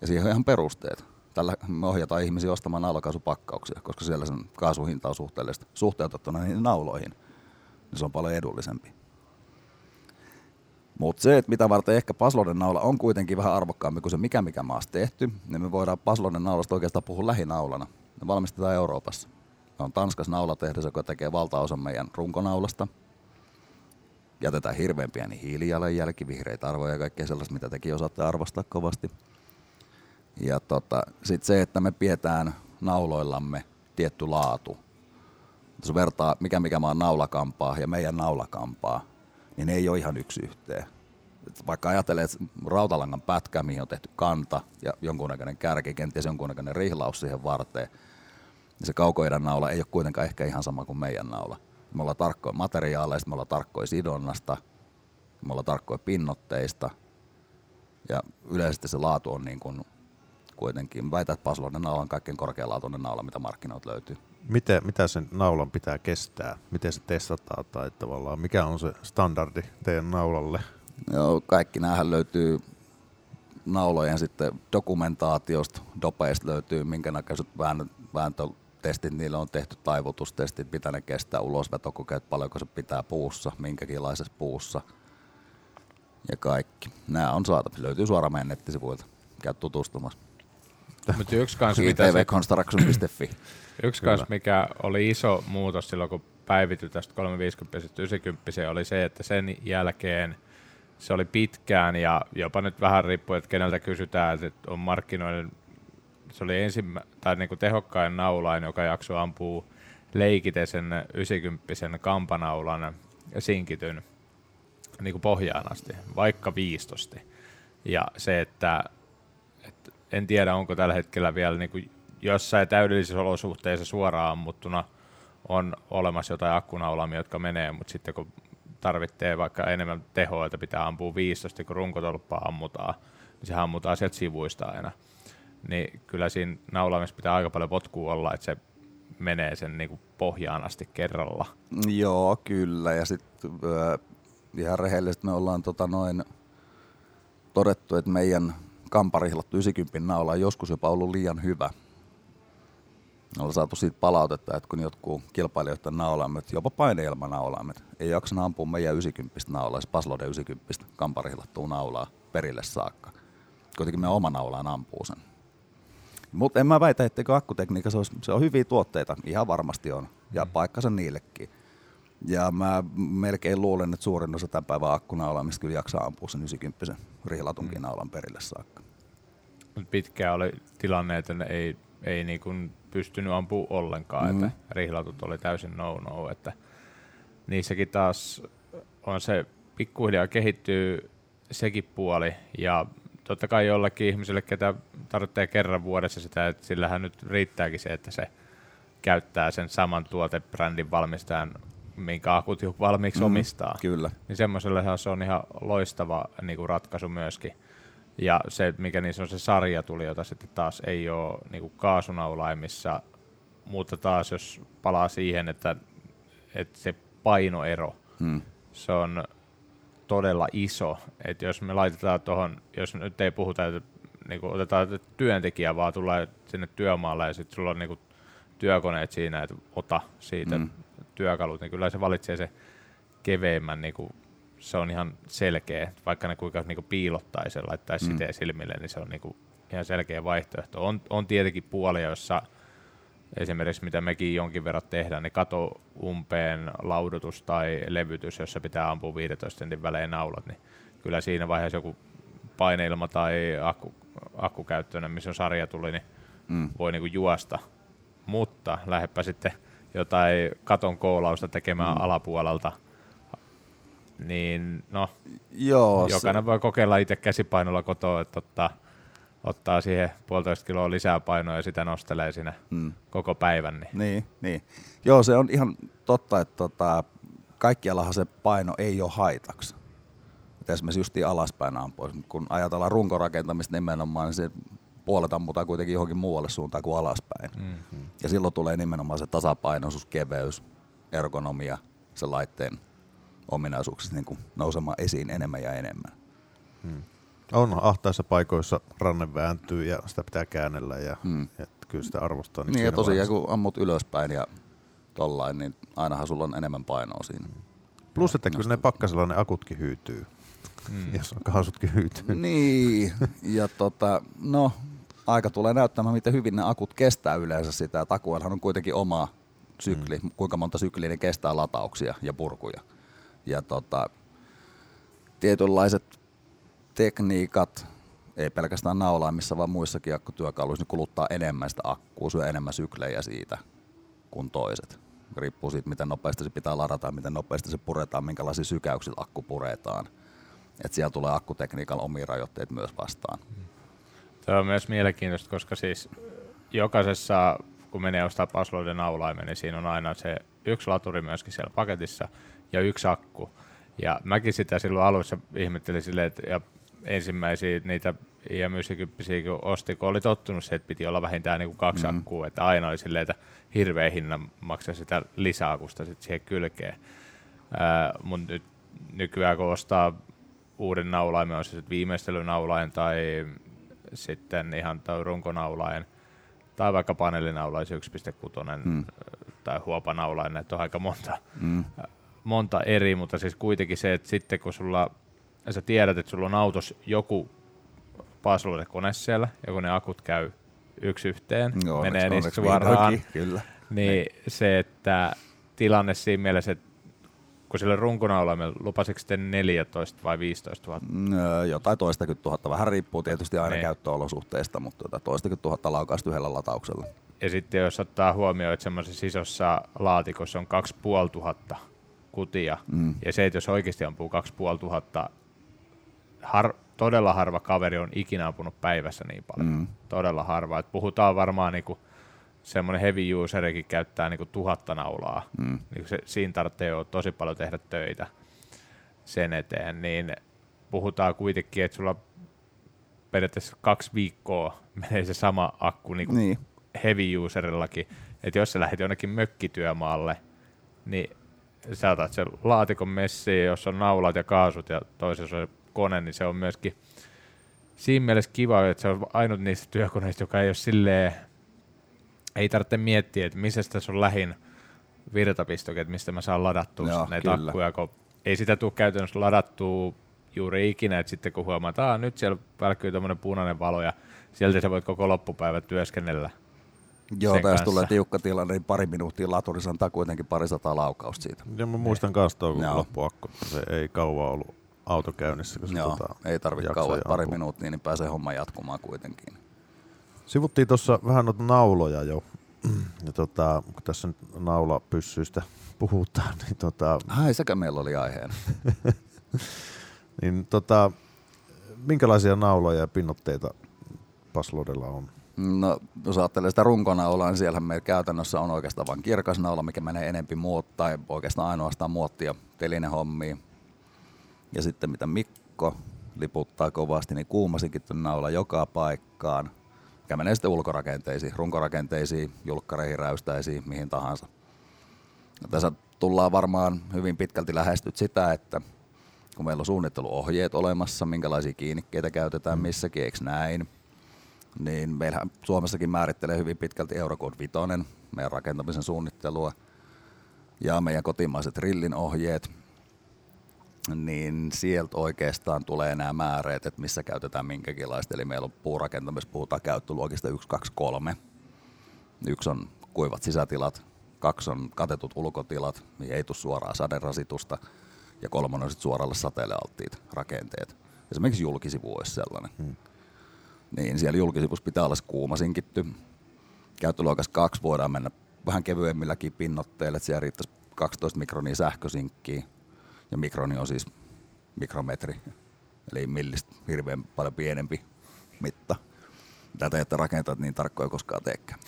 Ja siihen on ihan perusteet. Tällä me ohjataan ihmisiä ostamaan naulakaasupakkauksia, koska siellä sen kaasuhinta on suhteellisesti suhteutettuna niihin nauloihin. Niin se on paljon edullisempi. Mutta se, että mitä varten ehkä Pasloden naula on kuitenkin vähän arvokkaampi kuin se mikä mikä maassa tehty, niin me voidaan Pasloden naulasta oikeastaan puhua lähinaulana. Ne valmistetaan Euroopassa. Me on Tanskassa naulatehdas, joka tekee valtaosan meidän runkonaulasta. Jätetään hirveän pieni hiilijalanjälki, vihreitä arvoja ja kaikkea sellaista, mitä tekin osaatte arvostaa kovasti. Ja tota, sitten se, että me pidetään nauloillamme tietty laatu. Jos vertaa mikä mikä maan naulakampaa ja meidän naulakampaa, niin ne ei ole ihan yksi yhteen. Et vaikka ajatelee, että rautalangan pätkä, mihin on tehty kanta ja jonkunnäköinen kärki, kenties jonkunnäköinen rihlaus siihen varteen, niin se kaukoidän naula ei ole kuitenkaan ehkä ihan sama kuin meidän naula. Me ollaan tarkkoja materiaaleista, me ollaan tarkkoja sidonnasta, me ollaan tarkkoja pinnotteista ja yleisesti se laatu on niin kuin kuitenkin. Väitän, että Pasloden naula on kaikkein korkealaatuinen naula, mitä markkinoilta löytyy. Mitä, mitä sen naulan pitää kestää? Miten se testataan tai tavallaan mikä on se standardi teidän naulalle? Joo, kaikki näähän löytyy naulojen sitten dokumentaatiosta, dopeista löytyy, minkä näköiset vääntötestit niillä on tehty, taivutustestit, mitä ne kestää, ulosvetokokeet, paljonko se pitää puussa, minkäkinlaisessa puussa ja kaikki. Nämä on saatavissa, löytyy suoraan meidän nettisivuilta, käy tutustumassa. Mutta yksi kans, se, yksi kans mikä oli iso muutos silloin, kun päivityi tästä kolmesataaviisikymmentä yhdeksänkymmentä, oli se, että sen jälkeen se oli pitkään ja jopa nyt vähän riippuu, että keneltä kysytään, että on markkinoiden, se oli ensimmä, tai niinku tehokkain naulain, joka jakso ampuu leikitesen yhdeksänkymmentä kampanaulan sinkityn niinku pohjaan asti, vaikka viistosti. Ja se, että en tiedä, onko tällä hetkellä vielä niin jossain täydellisissä olosuhteissa suoraan ammuttuna on olemassa jotain akkunaulamia, jotka menee, mutta sitten kun tarvitsee vaikka enemmän tehoa, että pitää ampua viistosti, kun runkotolppaa ammutaan, niin se ammutaan sieltä sivuista aina. Niin kyllä siinä naulaamissa pitää aika paljon potkua olla, että se menee sen niin kuin pohjaan asti kerralla. Joo, kyllä. Ja sitten äh, ihan rehellisesti me ollaan tota noin todettu, että meidän kamparihlattu yhdeksänkymmentä naula on joskus jopa ollut liian hyvä. Ollaan saatu siitä palautetta, että kun jotkut kilpailijoiden naulaimet, jopa paineilmanaulaimet, ei jaksana ampua meidän yhdeksänkymmentä naulaa, Pasloden yhdeksänkymmentä kamparihlattua naulaa perille saakka. Kuitenkin meidän oma naulaan ampuu sen. Mutta en mä väitä, etteikö akkutekniikka, se on, se on hyviä tuotteita, ihan varmasti on, ja paikkansa niillekin. Ja mä melkein luulen, että suurin osa tämän päivän akkunaulaamista kyllä jaksaa ampua sen yhdeksänkymmentä rihlatunkin naulan perille saakka. Pitkään oli tilanne, että ne ei, ei niin kuin pystynyt ampua ollenkaan, mm-hmm. että rihlatut oli täysin no-no. Että niissäkin taas on se pikkuhiljaa kehittyy sekin puoli ja totta kai jollakin ihmiselle, ketä tarvitsee kerran vuodessa sitä, että sillähän nyt riittääkin se, että se käyttää sen saman tuotebrändin valmistajan, minkä akut jo valmiiksi mm, omistaa, kyllä. Niin semmoisellehan se on ihan loistava niinku, ratkaisu myöskin. Ja se, mikä niissä on se sarja tuli, jota sitten taas ei ole niinku, kaasunaulaimissa, mutta taas jos palaa siihen, että, että se painoero, mm. se on todella iso. Et jos me laitetaan tuohon, jos nyt ei puhuta, että niinku, otetaan että työntekijä, vaan tullaan sinne työmaalle ja sitten sulla on niinku, työkoneet siinä, että ota siitä. Mm. työkalut, niin kyllä se valitsee se keveimmän, niin kuin, se on ihan selkeä, vaikka ne kuinka niin kuin piilottaisi ja laittaisi mm. siteen silmille, niin se on niin kuin, ihan selkeä vaihtoehto. On, on tietenkin puolia, jossa esimerkiksi mitä mekin jonkin verran tehdään, niin kato umpeen laudutus tai levytys, jossa pitää ampua viidentoista sentin välein naulat, niin kyllä siinä vaiheessa joku paineilma tai akku, akkukäyttöinen, missä on sarja tuli, niin mm. voi niin kuin juosta, mutta lähdepä sitten jotain katon koolausta tekemään mm. alapuolelta, niin no, joo, jokainen se voi kokeilla itse käsipainolla kotoa, että ottaa, ottaa siihen puolitoista kiloa lisää painoa ja sitä nostelee siinä mm. koko päivän. Niin. Niin, niin. Joo, se on ihan totta, että tota, kaikkiallahan se paino ei ole haitaksi. Et esimerkiksi justiin alaspäin ampuisi, mutta kun ajatellaan runkorakentamista nimenomaan, niin se puolet ammutaan kuitenkin johonkin muualle suuntaan kuin alaspäin. Mm-hmm. Ja silloin tulee nimenomaan se tasapainoisuus, keveys, ergonomia, se laitteen ominaisuuksista niin kuin nousemaan esiin enemmän ja enemmän. Mm. On ahtaissa paikoissa ranne vääntyy ja sitä pitää käännellä ja, mm. ja kyllä sitä arvostaa. Niin, niin ja tosiaan kun ammut ylöspäin ja tollain, niin ainahan sulla on enemmän painoa siinä. Plus, että kyllä ne pakkasella ne akutkin hyytyy, mm. jos on kaasutkin hyytyy. Niin, ja tota, no aika tulee näyttämään, miten hyvin ne akut kestää yleensä sitä. Takuellahan on kuitenkin oma sykli, mm. kuinka monta sykliä ne kestää latauksia ja purkuja. Ja tota, tietynlaiset tekniikat, ei pelkästään naulaimissa, vaan muissakin akkutyökaluissa, ne kuluttaa enemmän sitä akkua, syö enemmän syklejä siitä kuin toiset. Riippuu siitä, miten nopeasti se pitää ladata, miten nopeasti se puretaan, minkälaisia sykäyksiä akku puretaan. Et siellä tulee akkutekniikan omia rajoitteita myös vastaan. Tämä on myös mielenkiintoista, koska siis jokaisessa, kun menee ostaa Pasloiden naulaimen, niin siinä on aina se yksi laturi myöskin siellä paketissa ja yksi akku. Ja mäkin sitä silloin alussa ihmettelin silleen, että ja ensimmäisiä niitä I M yhdeksänkymmentä kun osti, kun oli tottunut se, että piti olla vähintään niin kuin kaksi mm-hmm. akkua, että aina oli silleen, että hirveä hinnan maksaa sitä lisäakusta sit siihen kylkeen. Ää, mun nyt nykyään kun ostaa uuden naulaimen, on se viimeistelynaulain tai sitten ihan tai runkonaulain tai vaikka paneelinaulain yksi pilkku kuusi mm. tai huopanaulain, näitä on aika monta. Mm. monta eri, mutta siis kuitenkin se, että sitten kun sulla, sä tiedät, että sulla on autossa joku Pasloide-kone siellä, ja kun ne akut käy yksi yhteen, joo, menee niistä suoraan, minäkin, kyllä. niin ne. Se, että tilanne siinä mielessä, että kun sillä runkonaulaimella lupasiko sitten neljätoista vai viisitoista tuhatta? No, jotain toistakymmentä tuhatta, vähän riippuu tietysti aina ne. Käyttöolosuhteista, mutta toistakymmentä tuhatta laukaista yhdellä latauksella. Ja sitten jos ottaa huomioon, että semmoisessa isossa laatikossa on kaksituhattaviisisataa kutia, mm. ja se, että jos oikeasti ampuu kaksituhattaviisisataa, har, todella harva kaveri on ikinä ampunut päivässä niin paljon, mm. todella harva, että puhutaan varmaan niinku, semmoinen heavy userikin käyttää niinku tuhatta naulaa, mm. niinku se, siinä tarvitsee jo tosi paljon tehdä töitä sen eteen, niin puhutaan kuitenkin, että sulla periaatteessa kaksi viikkoa menee se sama akku niinku niin. heavy userillakin, että jos sä lähdet jonnekin mökkityömaalle, niin sä otat sen laatikon messiin, jos on naulat ja kaasut ja toisessa on kone, niin se on myöskin siinä mielessä kiva, että se on ainut niistä työkoneista, joka ei ole silleen, ei tarvitse miettiä, että missä tässä on lähin virtapistoke, että mistä mä saan ladattua joo, näitä kyllä. akkuja, kun ei sitä tule käytännössä ladattua juuri ikinä, että sitten kun huomaa, että ah, nyt siellä välkkyy tämmöinen punainen valo ja sieltä sä voit koko loppupäivä työskennellä. Joo, tässä tulee tiukka tilanne, niin pari minuuttia laturissa antaa kuitenkin parisataa laukausta siitä. Ja mä muistan myös tuo, kun loppuakku, se ei kauan ollut auto käynnissä. Joo, tota ei tarvitse kauan, pari minuuttia, niin pääsee homma jatkumaan kuitenkin. Sivuttiin tuossa vähän noita nauloja jo, ja tota, kun tässä nyt naulapyssyistä puhutaan, niin tota... Ai, sekä meillä oli aiheena. niin tota, minkälaisia nauloja ja pinnotteita Pasloidella on? No, jos ajattelee sitä runkonaulaa, niin siellähän meillä käytännössä on oikeastaan vain kirkas naula, mikä menee enempi muotta, tai oikeastaan ainoastaan muottia telinehommia. Ja sitten mitä Mikko liputtaa kovasti, niin kuumasinkin tuon naula joka paikkaan, mikä menee sitten ulkorakenteisiin, runkorakenteisiin, julkkareihin, räystäisiin, mihin tahansa. Ja tässä tullaan varmaan hyvin pitkälti lähestyt sitä, että kun meillä on suunnitteluohjeet olemassa, minkälaisia kiinnikkeitä käytetään missäkin, eikö näin? Niin meillähän Suomessakin määrittelee hyvin pitkälti Eurocode vitonen, meidän rakentamisen suunnittelua ja meidän kotimaiset rillin ohjeet, niin sieltä oikeastaan tulee nämä määreet, että missä käytetään minkäkinlaista. Eli meillä on puurakentamisessa, puhutaan käyttöluokista yksi, kaksi, kolme. Yksi on kuivat sisätilat, kaksi on katetut ulkotilat, niin ei tule suoraa saderasitusta, ja kolmonen on sitten suoralle sateelle alttiit rakenteet. Esimerkiksi julkisivu olisi sellainen. Hmm. Niin, siellä julkisivussa pitää olla kuumasinkitty. Käyttöluokassa kaksi voidaan mennä vähän kevyemmilläkin pinnotteilla, että siellä riittäisi kaksitoista mikronia sähkösinkkiä. Ja mikroni on siis mikrometri, eli millistä hirveän paljon pienempi mitta. Tätä, että rakentat niin tarkkoja ei koskaan teekään.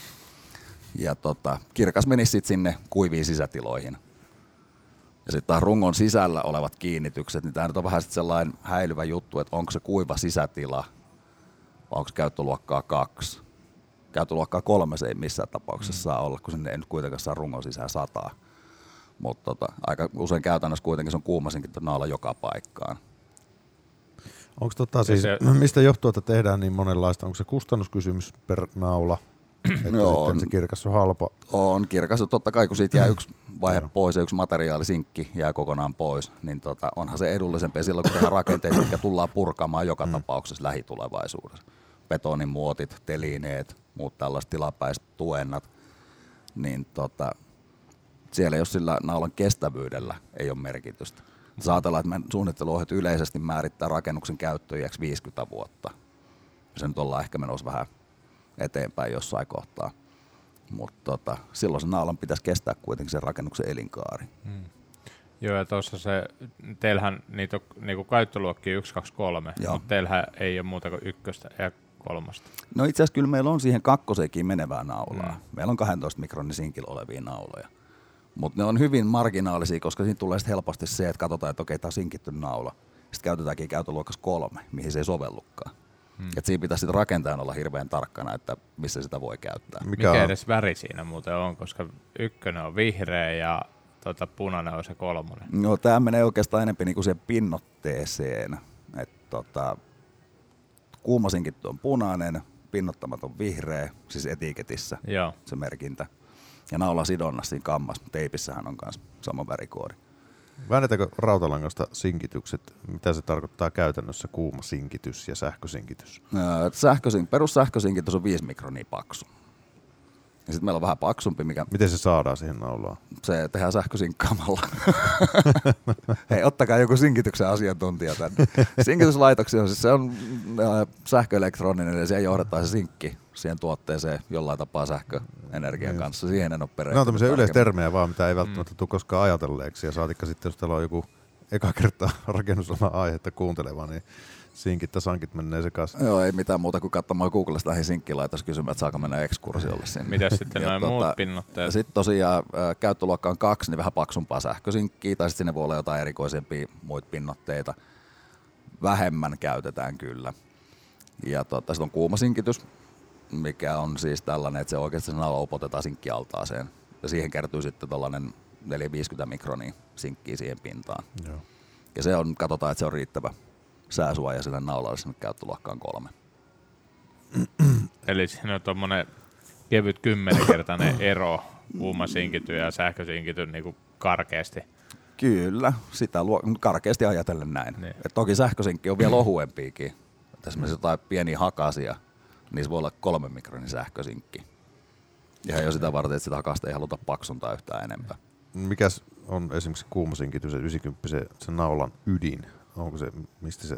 Ja tota, kirkas menisi sitten sinne kuiviin sisätiloihin. Ja sitten rungon sisällä olevat kiinnitykset, niin tämä nyt on vähän sitten sellainen häilyvä juttu, että onko se kuiva sisätila, vai onko käyttöluokkaa kaksi? Käyttöluokkaa kolme se ei missään tapauksessa saa olla, kun sinne ei nyt kuitenkaan saa rungon sisään sataa. Mutta tota, aika usein käytännössä kuitenkin se on kuumasinkin naula joka paikkaan. Onko tota siis, se, mistä johtuu, että tehdään niin monenlaista? Onko se kustannuskysymys per naula? Että no on, se kirkas on halpa. On kirkas, totta kai kun siitä jää yksi vaihe pois ja yksi materiaalisinkki jää kokonaan pois, niin tota, onhan se edullisempi silloin, kun tehdään rakenteet, jotka tullaan purkamaan joka tapauksessa lähitulevaisuudessa. Betonimuotit, telineet, muut tällaiset tilapäiset tuennat, niin tota, siellä jos sillä naulan kestävyydellä ei ole merkitystä. Saatellaan, että suunnitteluohjeet yleisesti määrittää rakennuksen käyttöiäksi viisikymmentä vuotta. Se nyt ollaan ehkä menossa vähän eteenpäin jossain kohtaa, mutta tota, silloin se naulan pitäisi kestää kuitenkin sen rakennuksen elinkaari. Hmm. Joo, ja tuossa se, teillähän niitä on niinku käyttöluokkia yksi, kaksi, kolme, mutta teillähän ei ole muuta kuin ykköstä ja kolmosta. No itse asiassa kyllä meillä on siihen kakkoseekin menevää naulaa. Hmm. Meillä on kahdentoista mikronin sinkillä olevia nauloja. Mutta ne on hyvin marginaalisia, koska siinä tulee helposti se, että katsotaan, että okei, tämä on sinkitty naula. Sitten käytetäänkin käytöluokassa kolme, mihin se ei sovellukaan. Hmm. Et siinä pitäisi rakentajan olla hirveän tarkkana, että missä sitä voi käyttää. Mikä, Mikä edes väri siinä muuten on, koska ykkönen on vihreä ja tota punainen on se kolmonen. No tämä menee oikeastaan enemmän niinku siihen pinnotteeseen. Et tota, kuumasinkitty on punainen, pinnottamaton vihreä, siis etiketissä. Joo. Se merkintä. Ja naula sidonnassa siinä kammassa, teipissähän on myös sama värikoodi. Väännetäänkö rautalangasta sinkitykset? Mitä se tarkoittaa käytännössä kuuma sinkitys ja sähkösinkitys? Sähkösin, perussähkösinkitys on viisi mikronia paksu. Ja sitten meillä on vähän paksumpi. Mikä... Miten se saadaan siihen naulaan? Se tehdään sähkösinkkaamalla. Hei, ottakaa joku sinkityksen asiantuntija tänne. Sinkityslaitoksia on, siis se on sähköelektroninen ja siellä johdetaan se sinkki siihen tuotteeseen jollain tapaa sähköenergian kanssa. Siihen en ole perehtynyt. Ne on tämmöisiä yleistermejä vaan, mitä ei välttämättä mm. tule koskaan ajatelleeksi. Ja saatikka sitten, jos täällä on joku eka kertaa rakennusalan aihetta kuunteleva, niin sinkit ja sankit menee sekaisin. Joo, ei mitään muuta kuin katsomaan Googlesta lähin sinkkilaitos kysymään, että saako mennä ekskursiolle sinne. Mitäs sitten noin tuota, muut pinnotteet? Sitten tosiaan käyttöluokka on kaksi, niin vähän paksumpaa sähkösinkkiä, tai sitten sinne voi olla jotain erikoisempia muita pinnotteita. Vähemmän käytetään kyllä. Ja tuota, sitten on kuumasinkitys, mikä on siis tällainen, että se oikeasti sen alla upotetaan sinkkialtaaseen. Ja siihen kertyy sitten tällainen neljäkymmentä viisikymmentä mikronia sinkkiä siihen pintaan. Joo. Ja se on, katsotaan, että se on riittävä sääsuoja sille naulalle sinne käyttöluokkaan kolme. Eli siinä on tuommoinen kevyt kymmenkertainen ero kuumasinkityn ja sähkösinkityn niin kuin karkeasti. Kyllä, sitä luo, karkeasti ajatellen näin. Niin. Et toki sähkösinkki on vielä ohuempiakin. Esimerkiksi jotain pieniä hakasia, niissä voi olla kolme mikronin sähkösinkki. Ihan jo sitä varten, että sitä hakasta ei haluta paksuntaa yhtään enempää. Mikäs on esimerkiksi kuumasinkityn, se yhdeksänkymmentä, se, se naulan ydin? Onko se, mistä se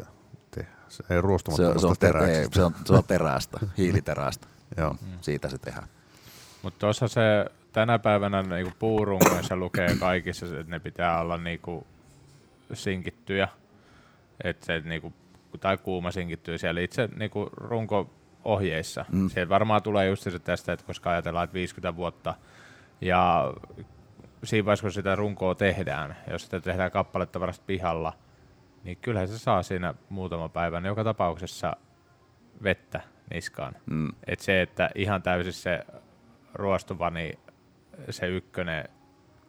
tehdään? Se ei ruostumattomasta teräksestä. Se on, se on terästä, hiiliterästä. Joo. Siitä se tehdään. Mutta tuossa se tänä päivänä niinku puurungoissa lukee kaikissa, että ne pitää olla niinku sinkittyjä. Et se, niinku, tai kuuma sinkittyjä siellä itse niinku runko-ohjeissa. Mm. Siellä varmaan tulee just se tästä, että koska ajatellaan, että viisikymmentä vuotta ja siinä vaiheessa, kun sitä runkoa tehdään, jos sitä tehdään kappaletavarasta pihalla, niin kyllähän se saa siinä muutama päivän joka tapauksessa vettä niskaan. Mm. Et se, että ihan täysin se ruostuva, niin se ykkönen,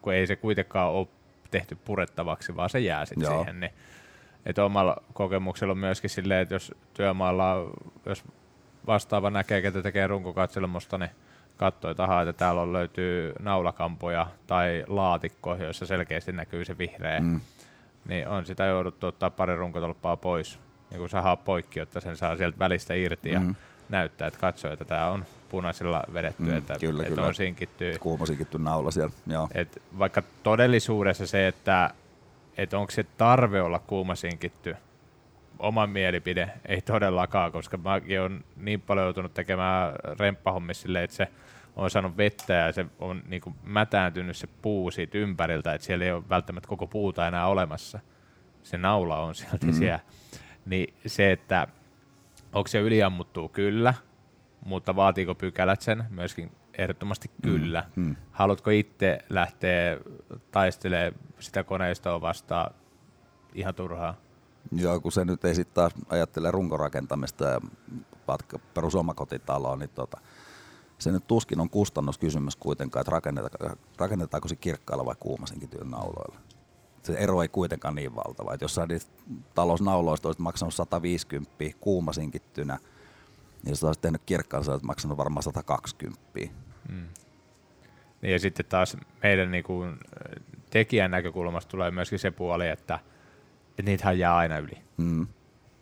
kun ei se kuitenkaan ole tehty purettavaksi, vaan se jää sitten siihen. Niin, et omalla kokemuksella on myöskin silleen, että jos työmaalla, jos vastaava näkee, ketä tekee runkokatselmusta, niin katsoi tahaa, että täällä löytyy naulakampoja tai laatikko, jossa selkeästi näkyy se vihreä. Mm. Niin on sitä jouduttu ottaa pari runkotolppaa pois, niin kun sahaa poikki, jotta sen saa sieltä välistä irti ja mm. näyttää, että katsoo, että tämä on punaisilla vedetty, mm, että, kyllä, että kyllä. on sinkitty. Kuuma sinkitty naula siellä. Joo. Et vaikka todellisuudessa se, että et onko se tarve olla kuuma sinkitty, oma mielipide ei todellakaan, koska mäkin olen niin paljon joutunut tekemään remppahommissa silleen, että se on saanut vettä ja se on niin kuin mätääntynyt se puu siitä ympäriltä, että siellä ei ole välttämättä koko puuta enää olemassa. Se naula on sieltä mm. siellä. Niin se, että onko se yliammuttuu? Kyllä, mutta vaatiiko pykälät sen? Myöskin ehdottomasti kyllä. Mm. Mm. Haluatko itse lähteä taistelemaan sitä koneistoa vastaan? Ihan turhaa. Joo, kun se nyt ei sitten taas ajattele runkorakentamista ja perusomakotitaloa, niin tota... Se nyt tuskin on kustannuskysymys kuitenkaan, että rakennetaanko, rakennetaanko se kirkkailla vai kuumasinkin työn nauloilla. se ero ei kuitenkaan niin valtava. Että jos sä talousnauloista olisit maksanut sata viisikymmentä kuumasinkittynä, niin jos sä olisit tehnyt kirkkaan, sä olisit maksanut varmaan sata kaksikymmentä. Mm. Ja sitten taas meidän niin kuin tekijän näkökulmasta tulee myöskin se puoli, että, että niitähän jää aina yli. Mm.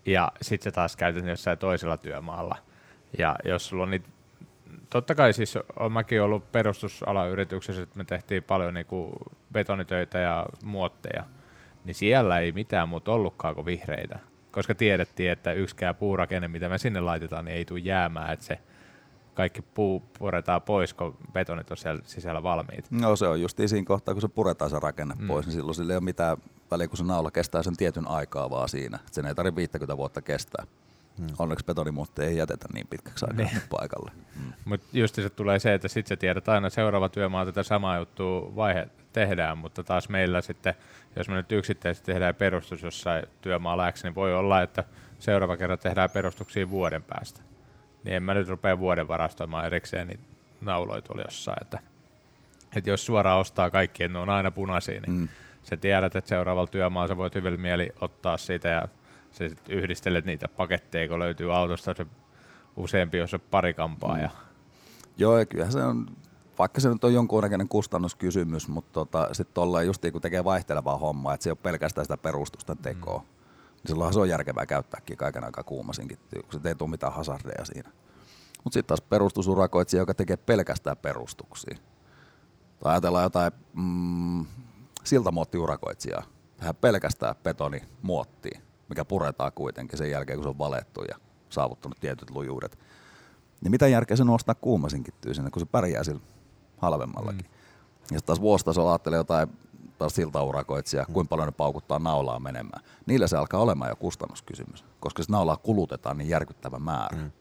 Ja sitten sä taas käytät jossain toisella työmaalla. Ja jos sulla on niitä, totta kai siis on mäkin ollut perustusalayrityksessä, että me tehtiin paljon niin kuin betonitöitä ja muotteja, niin siellä ei mitään muuta ollutkaan kuin vihreitä. Koska tiedettiin, että yksikään puurakenne, mitä me sinne laitetaan, niin ei tule jäämään, että se kaikki puu puretaan pois, kun betonit on siellä sisällä valmiit. No se on justiin siinä kohtaa, kun se puretaan se rakenne mm. pois, niin silloin sillä ei ole mitään väliä, kun se naula kestää sen tietyn aikaa vaan siinä. Et sen ei tarvitse viittäkymmentä vuotta kestää. Mm. Onneksi betonimuutteja ei jätetä niin pitkäksi aikaa mm. paikalle. Mm. Mutta just se tulee se, että sitten sä tiedät aina, että seuraava työmaa tätä samaa juttua vaihe tehdään, mutta taas meillä sitten, jos me nyt yksittäisesti tehdään perustus jossain työmaalla X, niin voi olla, että seuraava kerran tehdään perustuksia vuoden päästä. Niin en mä nyt rupea vuoden varastoimaan erikseen, niin nauloi tuli jossain. Että, että jos suoraan ostaa kaikki, ne on aina punaisia, niin mm. sä tiedät, että seuraavalla työmaalla sä voit hyvillä mieli ottaa siitä ja sä sit yhdistelet niitä paketteja, kun löytyy autosta se useampi, jos on pari kampaa. Ja... Joo, ja kyllähän se on, vaikka se nyt on jonkunnäköinen kustannuskysymys, mutta tota, sitten ollaan justiin, kun tekee vaihtelevaa hommaa, että se ei ole pelkästään sitä perustusta tekoa. Mm. Niin silloinhan se on järkevää käyttääkin kaiken aikaa kuumasinkin, kun se ei tule mitään hazardeja siinä. Mutta sitten taas perustusurakoitsija, joka tekee pelkästään perustuksia. Tai ajatellaan jotain mm, siltamuottiurakoitsijaa, tehdään pelkästään betonimuottia, mikä puretaan kuitenkin sen jälkeen, kun se on valettu ja saavuttanut tietyt lujuudet. Niin mitä järkeä se nostaa kuumasinkittynä sinne, kun se pärjää sillä halvemmallakin. Mm. Ja taas vuositasolla ajattelee jotain taas siltaurakoitsijaa, kuinka paljon ne paukuttaa naulaa menemään. Niillä se alkaa olemaan jo kustannuskysymys, koska se naulaa kulutetaan niin järkyttävä määrä. Mm.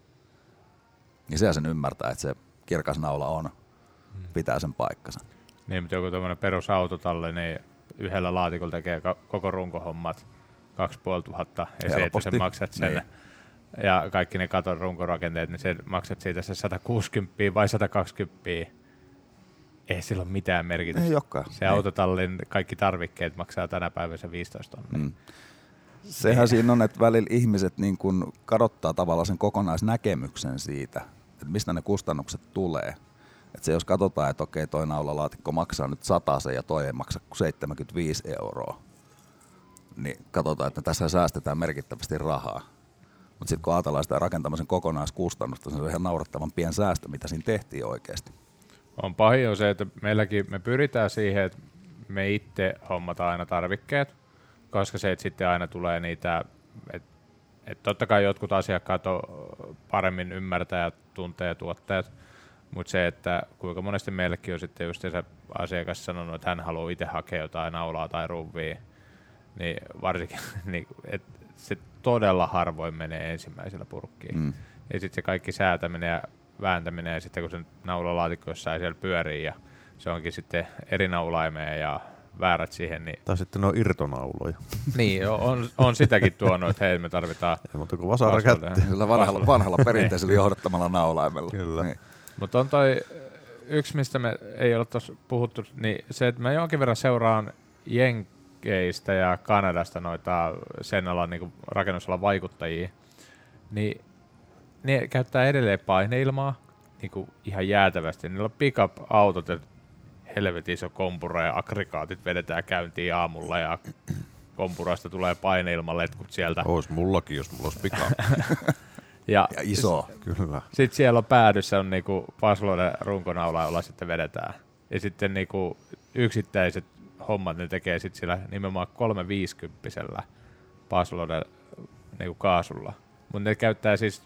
Niin sehän sen ymmärtää, että se kirkas naula on, mm. pitää sen paikkansa. Niin, mutta joku tuommoinen perusautotalle, niin yhdellä laatikolla tekee koko runkohommat. kaksituhattaviisisataa ja se, että sä maksat sen niin. Ja kaikki ne katon runkorakenteet, niin sä maksat siitä se sata kuusikymmentä vai sata kaksikymmentä. Ei sillä ole mitään merkitystä. Ei olekaan. Se niin. Autotallin kaikki tarvikkeet maksaa tänä päivänä se viisitoista tonnia. Mm. Sehän siinä on, että välillä ihmiset niin kun kadottaa tavallaan sen kokonaisnäkemyksen siitä, että mistä ne kustannukset tulee. Että se jos katsotaan, että okei, toi naulalaatikko maksaa nyt satasen ja toi ei maksa kuin seitsemänkymmentäviisi euroa. Niin katsotaan, että tässä säästetään merkittävästi rahaa. Mutta sitten kun ajatellaan sitä rakentamisen kokonaiskustannusta, se on ihan naurattavan pien säästö, mitä siinä tehtiin oikeasti. On pahin on se, että meilläkin me pyritään siihen, että me itse hommataan aina tarvikkeet, koska se, että sitten aina tulee niitä, että et totta kai jotkut asiakkaat on paremmin ymmärtää ja tuntee tuotteet, mutta se, että kuinka monesti meilläkin on sitten just se asiakas sanonut, että hän haluaa itse hakea jotain naulaa tai ruuvia, niin varsinkin, niin, että se todella harvoin menee ensimmäisellä purkkiin. Mm. Ja sitten se kaikki säätäminen ja vääntäminen, ja sitten kun se naulalaatikko jossain siellä pyörii, ja se onkin sitten eri naulaimeen ja väärät siihen. Niin... Tai sitten ne on irtonauloja. Niin, on, on sitäkin tuonut, että hei, me tarvitaan... Ei muuta kuin vasara kättiin. Sillä vanhalla, vanhalla perinteisellä johdattamalla naulaimella. Kyllä. Niin. Mutta on toi yksi, mistä me ei ole tuossa puhuttu, niin se, että mä jonkin verran seuraan jenk Keistä ja Kanadasta noita sen alan niin rakennusalan vaikuttajia, niin ne käyttää edelleen paineilmaa niin ihan jäätävästi. Niillä on pick-up-autot ja helvetin iso kompura ja aggregaatit vedetään käyntiin aamulla ja kompurasta tulee paineilmaletkut sieltä. Ois mullakin, jos mulla olisi pick-up. ja, ja iso, s- kyllä. Sitten siellä on päädyssä on niin Pasloiden runkonaula, jolla sitten vedetään. Ja sitten niin yksittäiset hommat ne tekee sitten sillä nimenomaan kolmesataa viisikymmentä Pasloiden niinku kaasulla. Mutta ne käyttää siis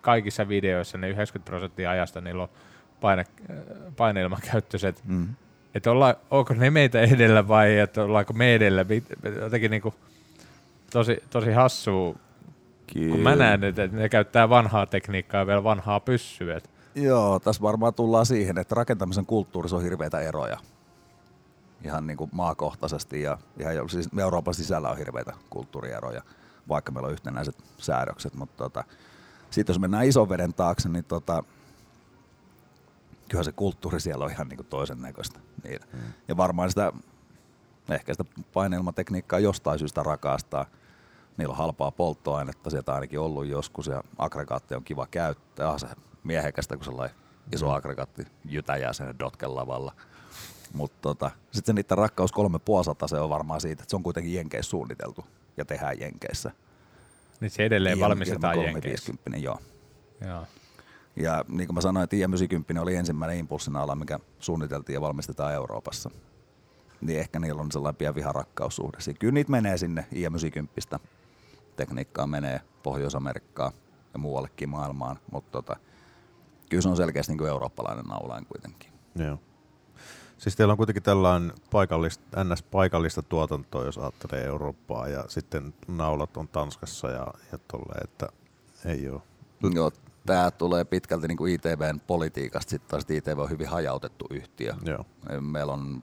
kaikissa videoissa ne yhdeksänkymmentä prosenttia ajasta niillä on paine, paineilmakäyttöiset. Mm. Että onko ne meitä edellä vai että ollaanko me edellä? Jotenkin niinku tosi, tosi hassua, Kiin. kun mä näen, että ne käyttää vanhaa tekniikkaa ja vielä vanhaa pyssyä. Joo, tässä varmaan tullaan siihen, että rakentamisen kulttuurissa on hirveitä eroja. Ihan niin kuin maakohtaisesti ja ihan, siis Euroopan sisällä on hirveitä kulttuurieroja, vaikka meillä on yhtenäiset säädökset. Mutta tota, sitten jos mennään ison veden taakse, niin tota, kyllä se kulttuuri siellä on ihan niin kuin toisen näköistä. Niin. Mm. Ja varmaan sitä ehkä sitä paineilmatekniikkaa jostain syystä rakastaa. Niillä on halpaa polttoainetta, sieltä ainakin ollut joskus, ja aggregaatteja on kiva käyttää. Ah, se miehekästä, kun sellainen iso aggregaatti jytäjää sen Dotken lavalla. Mutta tota, sitten niitä rakkaus kolme pilkku viisi se on varmaan siitä, että se on kuitenkin Jenkeissä suunniteltu ja tehdään Jenkeissä. Niin se edelleen valmistetaan Jenkeissä. Joo. Joo. Ja niin kuin mä sanoin, että I M yhdeksänkymmentä oli ensimmäinen impulssin ala, mikä suunniteltiin ja valmistetaan Euroopassa. Niin ehkä niillä on sellainen pieni viharakkaussuhde. Kyllä niitä menee sinne I M yhdeksänkymmentä. Tekniikkaa menee Pohjois-Amerikkaan ja muuallekin maailmaan, mutta tota, kyllä se on selkeästi niin kuin eurooppalainen naulain kuitenkin. Joo. Siis teillä on kuitenkin tällainen paikallista, N S-paikallista tuotantoa, jos ajattelee Eurooppaa, ja sitten naulat on Tanskassa ja, ja tolleen, että ei ole. Joo, tämä tulee pitkälti niin kuin I T V:n politiikasta, sitten taas I T V on hyvin hajautettu yhtiö. Joo. Meillä on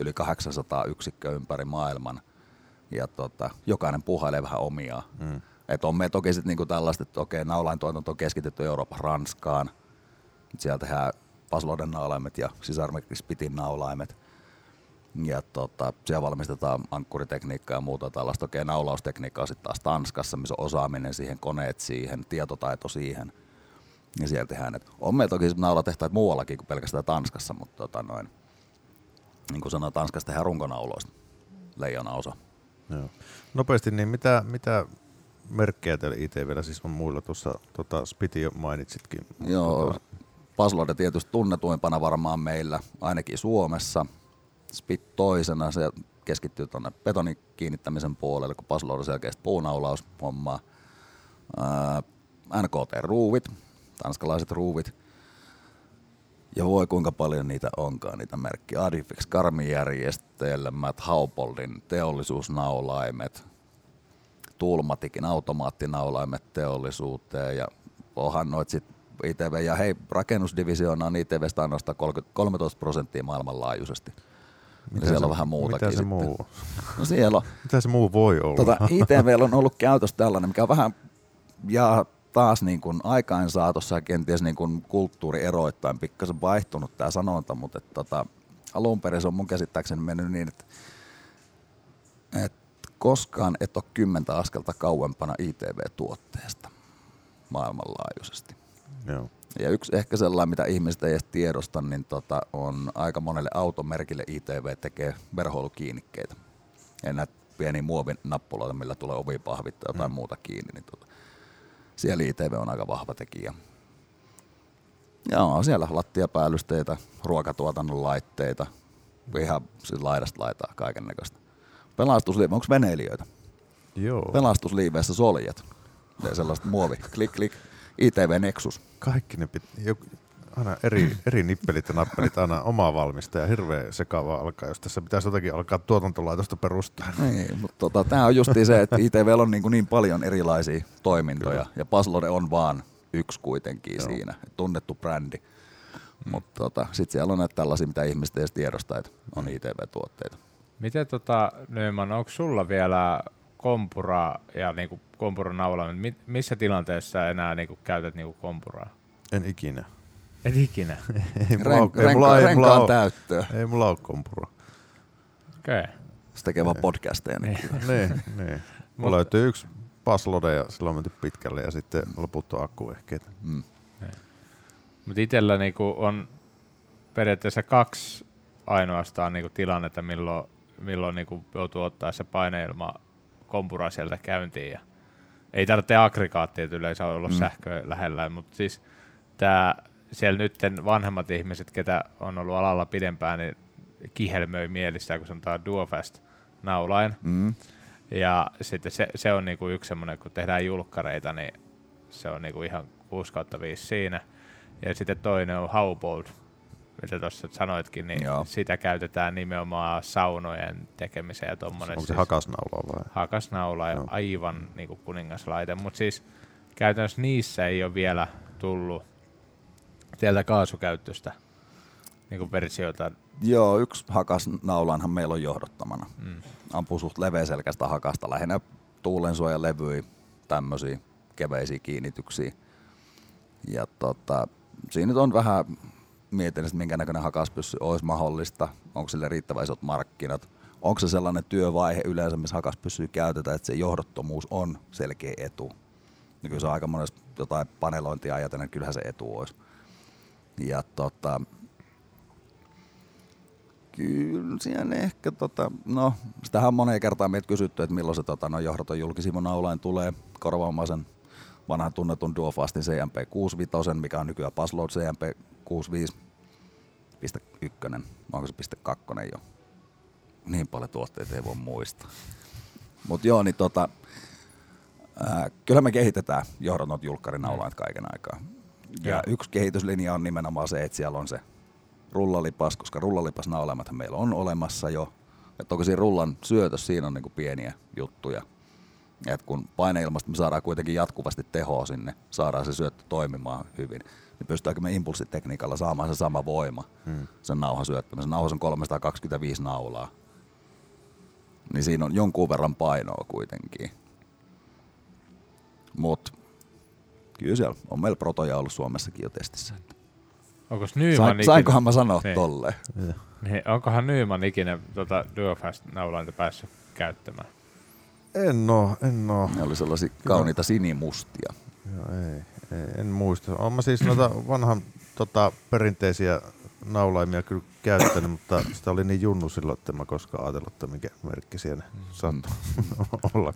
yli kahdeksansataa yksikköä ympäri maailman, ja tota, jokainen puhailee vähän omiaan. Mm. Et on meillä toki sitten niinku tällaista, että okei, naulaintuotanto on keskitetty Euroopan Ranskaan, siellä tehdään Pasloden naulaimet ja sisarmerkispitin naulaimet, ja tota, siellä valmistetaan ankkuritekniikkaa ja muuta tällaista. Okei, naulaustekniikkaa sitten taas Tanskassa, missä on osaaminen siihen, koneet siihen, tietotaito siihen, ja siellä tehdään. Et on meillä toki naulatehtaita muuallakin kuin pelkästään Tanskassa, mutta tota noin, niin kuin sanoin, Tanskassa tehdään runkonauloista leijonaosa. Joo. Nopeasti, niin mitä, mitä merkkejä teillä I T V:llä siis on muilla? Tuossa tota, Spiti jo mainitsitkin. Joo, Paslode tietysti tunnetuimpana varmaan meillä, ainakin Suomessa. Spit toisena, se keskittyy tuonne betonin kiinnittämisen puolelle, kun Paslode selkeästi puunaulaushommaa. N K T-ruuvit, tanskalaiset ruuvit. Ja voi kuinka paljon niitä onkaan, niitä merkkiä. Adifix karmijärjestelmät, Haupoldin teollisuusnaulaimet, Tulmatikin automaattinaulaimet teollisuuteen, ja onhan noit sit I T V, ja hei, rakennusdivisioona on I T V:stä ainoastaan kolmetoista prosenttia maailmanlaajuisesti. Mitä siellä se, on vähän muutakin. Mitä se muu? No siellä on, mitä se muu voi olla? Tota, I T V:llä on ollut käytössä tällainen, mikä on vähän ja taas niin kuin aikaan saatossa kenties niin kuin kulttuurieroittain pikkasen vaihtunut tämä sanonta, mutta tota, alun perin se on mun käsittääkseni mennyt niin, että et koskaan et ole kymmentä askelta kauempana I T V-tuotteesta maailmanlaajuisesti. Joo. Ja yksi ehkä sellainen, mitä ihmiset ei edes tiedosta, niin tota, on aika monelle automerkille I T V tekee verhoilukiinnikkeitä. Ja näitä pieniä muovinappuloita, millä tulee ovipahvit tai jotain mm. muuta kiinni. Niin tota, siellä I T V on aika vahva tekijä. Ja on siellä lattiapäällysteitä, ruokatuotannon laitteita, ihan siis laidasta laitaa kaiken näköistä. Pelastusliive, onko veneilijöitä? Joo. Pelastusliiveissä soljet. Ja sellaista muovi, klik klik, I T V Nexus. Kaikki ne pitää, aina eri, eri nippelit ja nappelit, aina omaa valmistaja, hirveä sekava alkaa, jos tässä pitäisi jotakin alkaa tuotantolaitosta perustaa. Niin, mutta tota, tämä on justiin se, että I T V:llä on niin, niin paljon erilaisia toimintoja. Kyllä. Ja Paslode on vaan yksi kuitenkin. Joo. Siinä, tunnettu brändi, mm. mutta tota, sitten siellä on näitä tällaisia, mitä ihmiset edes tiedostaa, että on I T V-tuotteita. Miten tota, Nyman, onko sulla vielä kompura ja niinku kompuranaulan, missä tilanteessa enää niinku käytät niinku kompuraa? En ikinä. Et ikinä. Ei mulla Renk- ole, ei mulla, renka- ei mulla renkaan täyttöä. Ei mulla ole kompura. Okei. Okay. Se tekee vaan podcasteja. Niin, niin. niin. Mulla löytyy yksi Paslode ja sillä on menty pitkälle ja sitten loput on akkuehkeet. Mm. Mutta itsellä niinku on periaatteessa kaksi ainoastaan niinku tilannetta, milloin, milloin niinku joutuu ottaa se paineilma kompura sieltä käyntiin. Ja ei tarvitse aggregaattia, että yleensä olla mm. sähköä lähellä, mutta siis tämä... Siellä nytten vanhemmat ihmiset, ketä on ollut alalla pidempään, niin kihelmöi mielissään, kun sanotaan Duofast-naulain. Mm. Ja sitten se, se on niinku yksi semmoinen, kun tehdään julkkareita, niin se on niinku ihan kuusi kautta viisi siinä. Ja sitten toinen on Haubold, mitä tuossa sanoitkin, niin Joo. sitä käytetään nimenomaan saunojen tekemiseen. Ja onko se siis hakasnaula vai? Hakasnaula ja aivan niinku kuningaslaite, mutta siis käytännössä niissä ei ole vielä tullut sieltä kaasukäyttöstä niin versioita. Joo, yksi hakasnaulanhan meillä on johdottamana. Mm. Ampuu suht leveäselkästä hakasta, lähinnä tuulensuojalevyjä, tämmöisiä keveisiä kiinnityksiä. Ja tota, siinä nyt on vähän mietin, että minkä näköinen hakaspyssy olisi mahdollista, onko sille riittävän isot markkinat, onko se sellainen työvaihe yleensä, missä hakaspyssyä käytetään, että se johdottomuus on selkeä etu. Ja kyllä se aika monessa jotain panelointia ajatellen, kyllähän se etu olisi. Ja tota, kyllä siinä ehkä, tota, no sitähän on moneen kertaan meitä kysytty, että milloin se tota, no, johdoton julkisivu naulain tulee korvaamaan sen vanhan tunnetun Duofastin C M P kuusikymmentäviisi, mikä on nykyään Passload C M P kuusikymmentäviisi piste yksi, onko se piste kaksi jo? Niin paljon tuotteita ei voi muistaa. Mut joo, niin tota, ää, kyllä me kehitetään johdoton julkkarinaulaan kaiken aikaa. Ja, ja yksi kehityslinja on nimenomaan se, että siellä on se rullalipas, koska rullalipasnaulaimathan meillä on olemassa jo. Että onko siinä rullan syötös, siinä on niinku pieniä juttuja. Et kun paineilmasta me saadaan kuitenkin jatkuvasti tehoa sinne, saadaan se syöttö toimimaan hyvin, niin pystytäänkö me impulssitekniikalla saamaan se sama voima hmm. sen nauhan syöttämisen. Nauhas on kolmesataakaksikymmentäviisi naulaa, niin siinä on jonkun verran painoa kuitenkin. Mut kyllä siellä on meillä protoja ollut Suomessakin jo testissä. Onkos Nyman sainkohan mä sanoa niin. tolleen? Niin, onkohan Nyman ikinä tuota Duofast-naulainta päässyt käyttämään? En oo, en oo. Ne oli sellaisia kauniita sinimustia. Joo, ei, ei, en muista. Oon mä siis noita vanhan tota, perinteisiä naulaimia kyllä käyttänyt, mutta sitä oli niin junnu silloin, että en mä koskaan ajatellut, että mikä merkki siellä saattaa olla.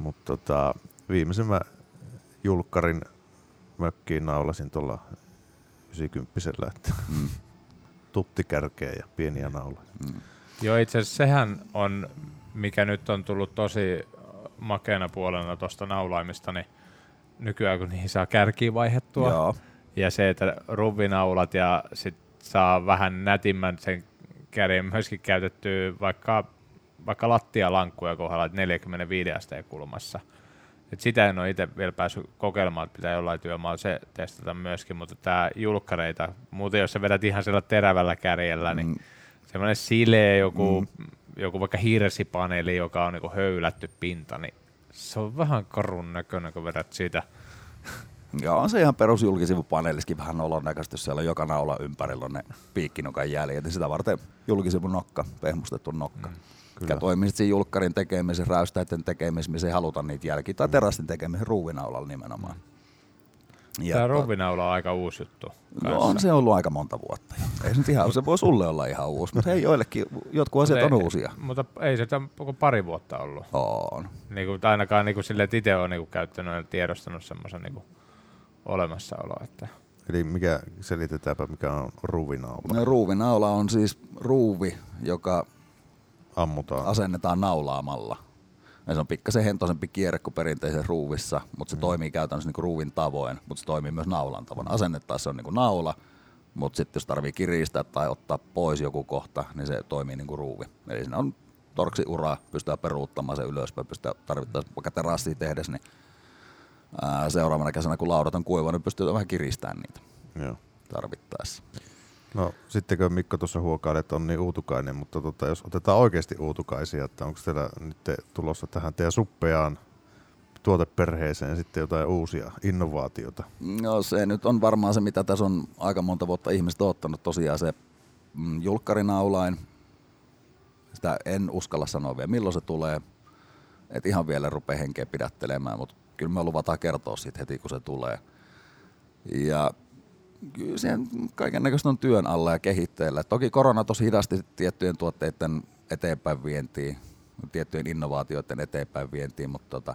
Mutta tota, viimeisen mä julkkarin mökkiin naulasin tuolla yhdeksänkymmentällä, että mm. tuttikärkeä ja pieniä nauloja. Mm. Joo, itse asiassa sehän on, mikä nyt on tullut tosi makeana puolena tuosta naulaimista, niin nykyään kun niihin saa kärkiä vaihettua. Joo. Ja se, että ruvinaulat ja sit saa vähän nätimmän sen kärjen myöskin käytettyä vaikka, vaikka lattialankkuja kohdalla, että neljäkymmentäviisi asteen kulmassa. Et sitä en ole itse vielä päässyt kokeilemaan, että pitää jollain työmaalla se testata myöskin, mutta tää julkkareita, muuten jos sä vedät ihan sillä terävällä kärjellä, niin mm. semmoinen sileä joku, mm. joku vaikka hirsipaneeli, joka on niinku höylätty pinta, niin se on vähän karun näköinen, kun vedät sitä. Joo, on se ihan perusjulkisivupaneeliskin vähän olon näköistä, jos siellä on joka naula ympärillä on ne piikkinukan jäljet, niin sitä varten julkisivun nokka, pehmustettu nokka. Mm. Mikä toimii sitten siinä julkkarin tekemisessä, räystäiden tekemisessä, missä ei haluta niitä jälkiä, tai terastin tekemisessä ruuvinaulalla nimenomaan. Ja tämä ruuvinaula on aika uusi juttu. No on se ollut aika monta vuotta. Ei se, ihan, se voi sulle olla ihan uusi, mutta hei, joillekin jotkut asiat on uusia. Mutta ei se ole pari vuotta ollut. On. Niin kuin, ainakaan niin kuin sille, että itse olen niin kuin käyttänyt ja tiedostanut semmoisen niin kuin olemassaoloa. Että. Eli mikä, selitetäänpä mikä on ruuvinaula? No, ruuvinaula on siis ruuvi, joka ammutaan. Asennetaan naulaamalla. Ja se on pikkasen hentoisempi kierre kuin perinteisessä ruuvissa, mutta se mm. toimii käytännössä niin kuin ruuvin tavoin, mutta se toimii myös naulan tavoin. Asennettaessa se on niin kuin naula, mutta sitten jos tarvii kiristää tai ottaa pois joku kohta, niin se toimii niin kuin ruuvi. Eli siinä on torksiuraa, pystytään peruuttamaan se ylöspäin, pystytään tarvittaessa vaikka terassia tehdessä, niin ää, seuraavana kesänä kun laudat on kuiva, niin pystytään vähän kiristämään niitä Joo. tarvittaessa. No sittenkö Mikko tuossa huokaili, että on niin uutukainen, mutta tota, jos otetaan oikeasti uutukaisia, että onko teillä nyt te tulossa tähän teidän suppeaan tuoteperheeseen sitten jotain uusia innovaatioita? No se nyt on varmaan se, mitä tässä on aika monta vuotta ihmiset ottanut, tosiaan se mm, julkkarinaulain, sitä en uskalla sanoa vielä milloin se tulee, et ihan vielä rupea henkeä pidättelemään, mutta kyllä me luvataan kertoa siitä heti kun se tulee. Ja kyllä siihen kaiken näköistä on työn alla ja kehitteillä. Toki korona tosi hidasti tiettyjen tuotteiden eteenpäin vientiin, tiettyjen innovaatioiden eteenpäin vientiin, mutta tota,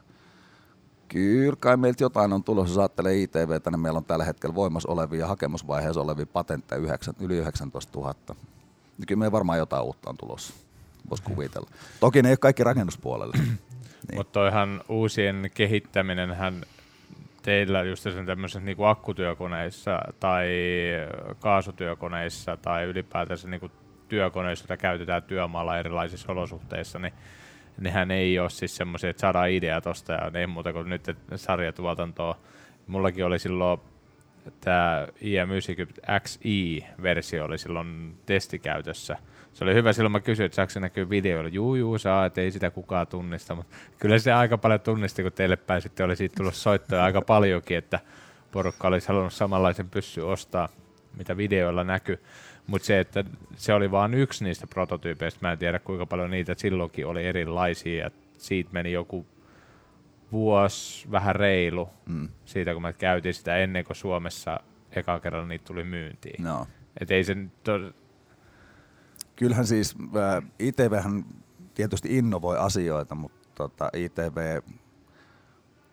kyllä kai meiltä jotain on tulossa. Jos ajattelee I T V:tä, niin meillä on tällä hetkellä voimassa olevia ja hakemusvaiheessa olevia patentteja yli yhdeksäntoistatuhatta. Ja kyllä meillä varmaan jotain uutta on tulossa, voisi kuvitella. Toki ne ei ole kaikki rakennuspuolelle. Niin. Mutta toihan uusien kehittäminenhän teillä just tämmöisissä niin kuin akkutyökoneissa tai kaasutyökoneissa tai ylipäätänsä niin kuin työkoneissa, joita käytetään työmaalla erilaisissa olosuhteissa, niin nehän ei ole siis semmoisia, että saadaan idea tuosta ja ei muuta kuin nyt sarjatuotantoa. Mullakin oli silloin tämä I M yhdeksänkymmentä X I-versio oli silloin testikäytössä. Se oli hyvä silloin, mä kysyin, että saako se näkyy videoilla. Juu, juu, saa, ettei sitä kukaan tunnista, mutta kyllä se aika paljon tunnisti, kun teille pääsitte, oli siitä tullut soittoja aika paljonkin, että porukka olisi halunnut samanlaisen pyssyn ostaa, mitä videoilla näkyy. Mutta se, että se oli vain yksi niistä prototyypeistä, mä en tiedä kuinka paljon niitä silloinkin oli erilaisia, ja siitä meni joku vuosi, vähän reilu, mm. siitä kun me käytiin sitä ennen kuin Suomessa eka kerralla niitä tuli myyntiin. No. Et ei se to- Kyllähän siis äh, I T V:hän tietysti innovoi asioita, mutta tota, I T V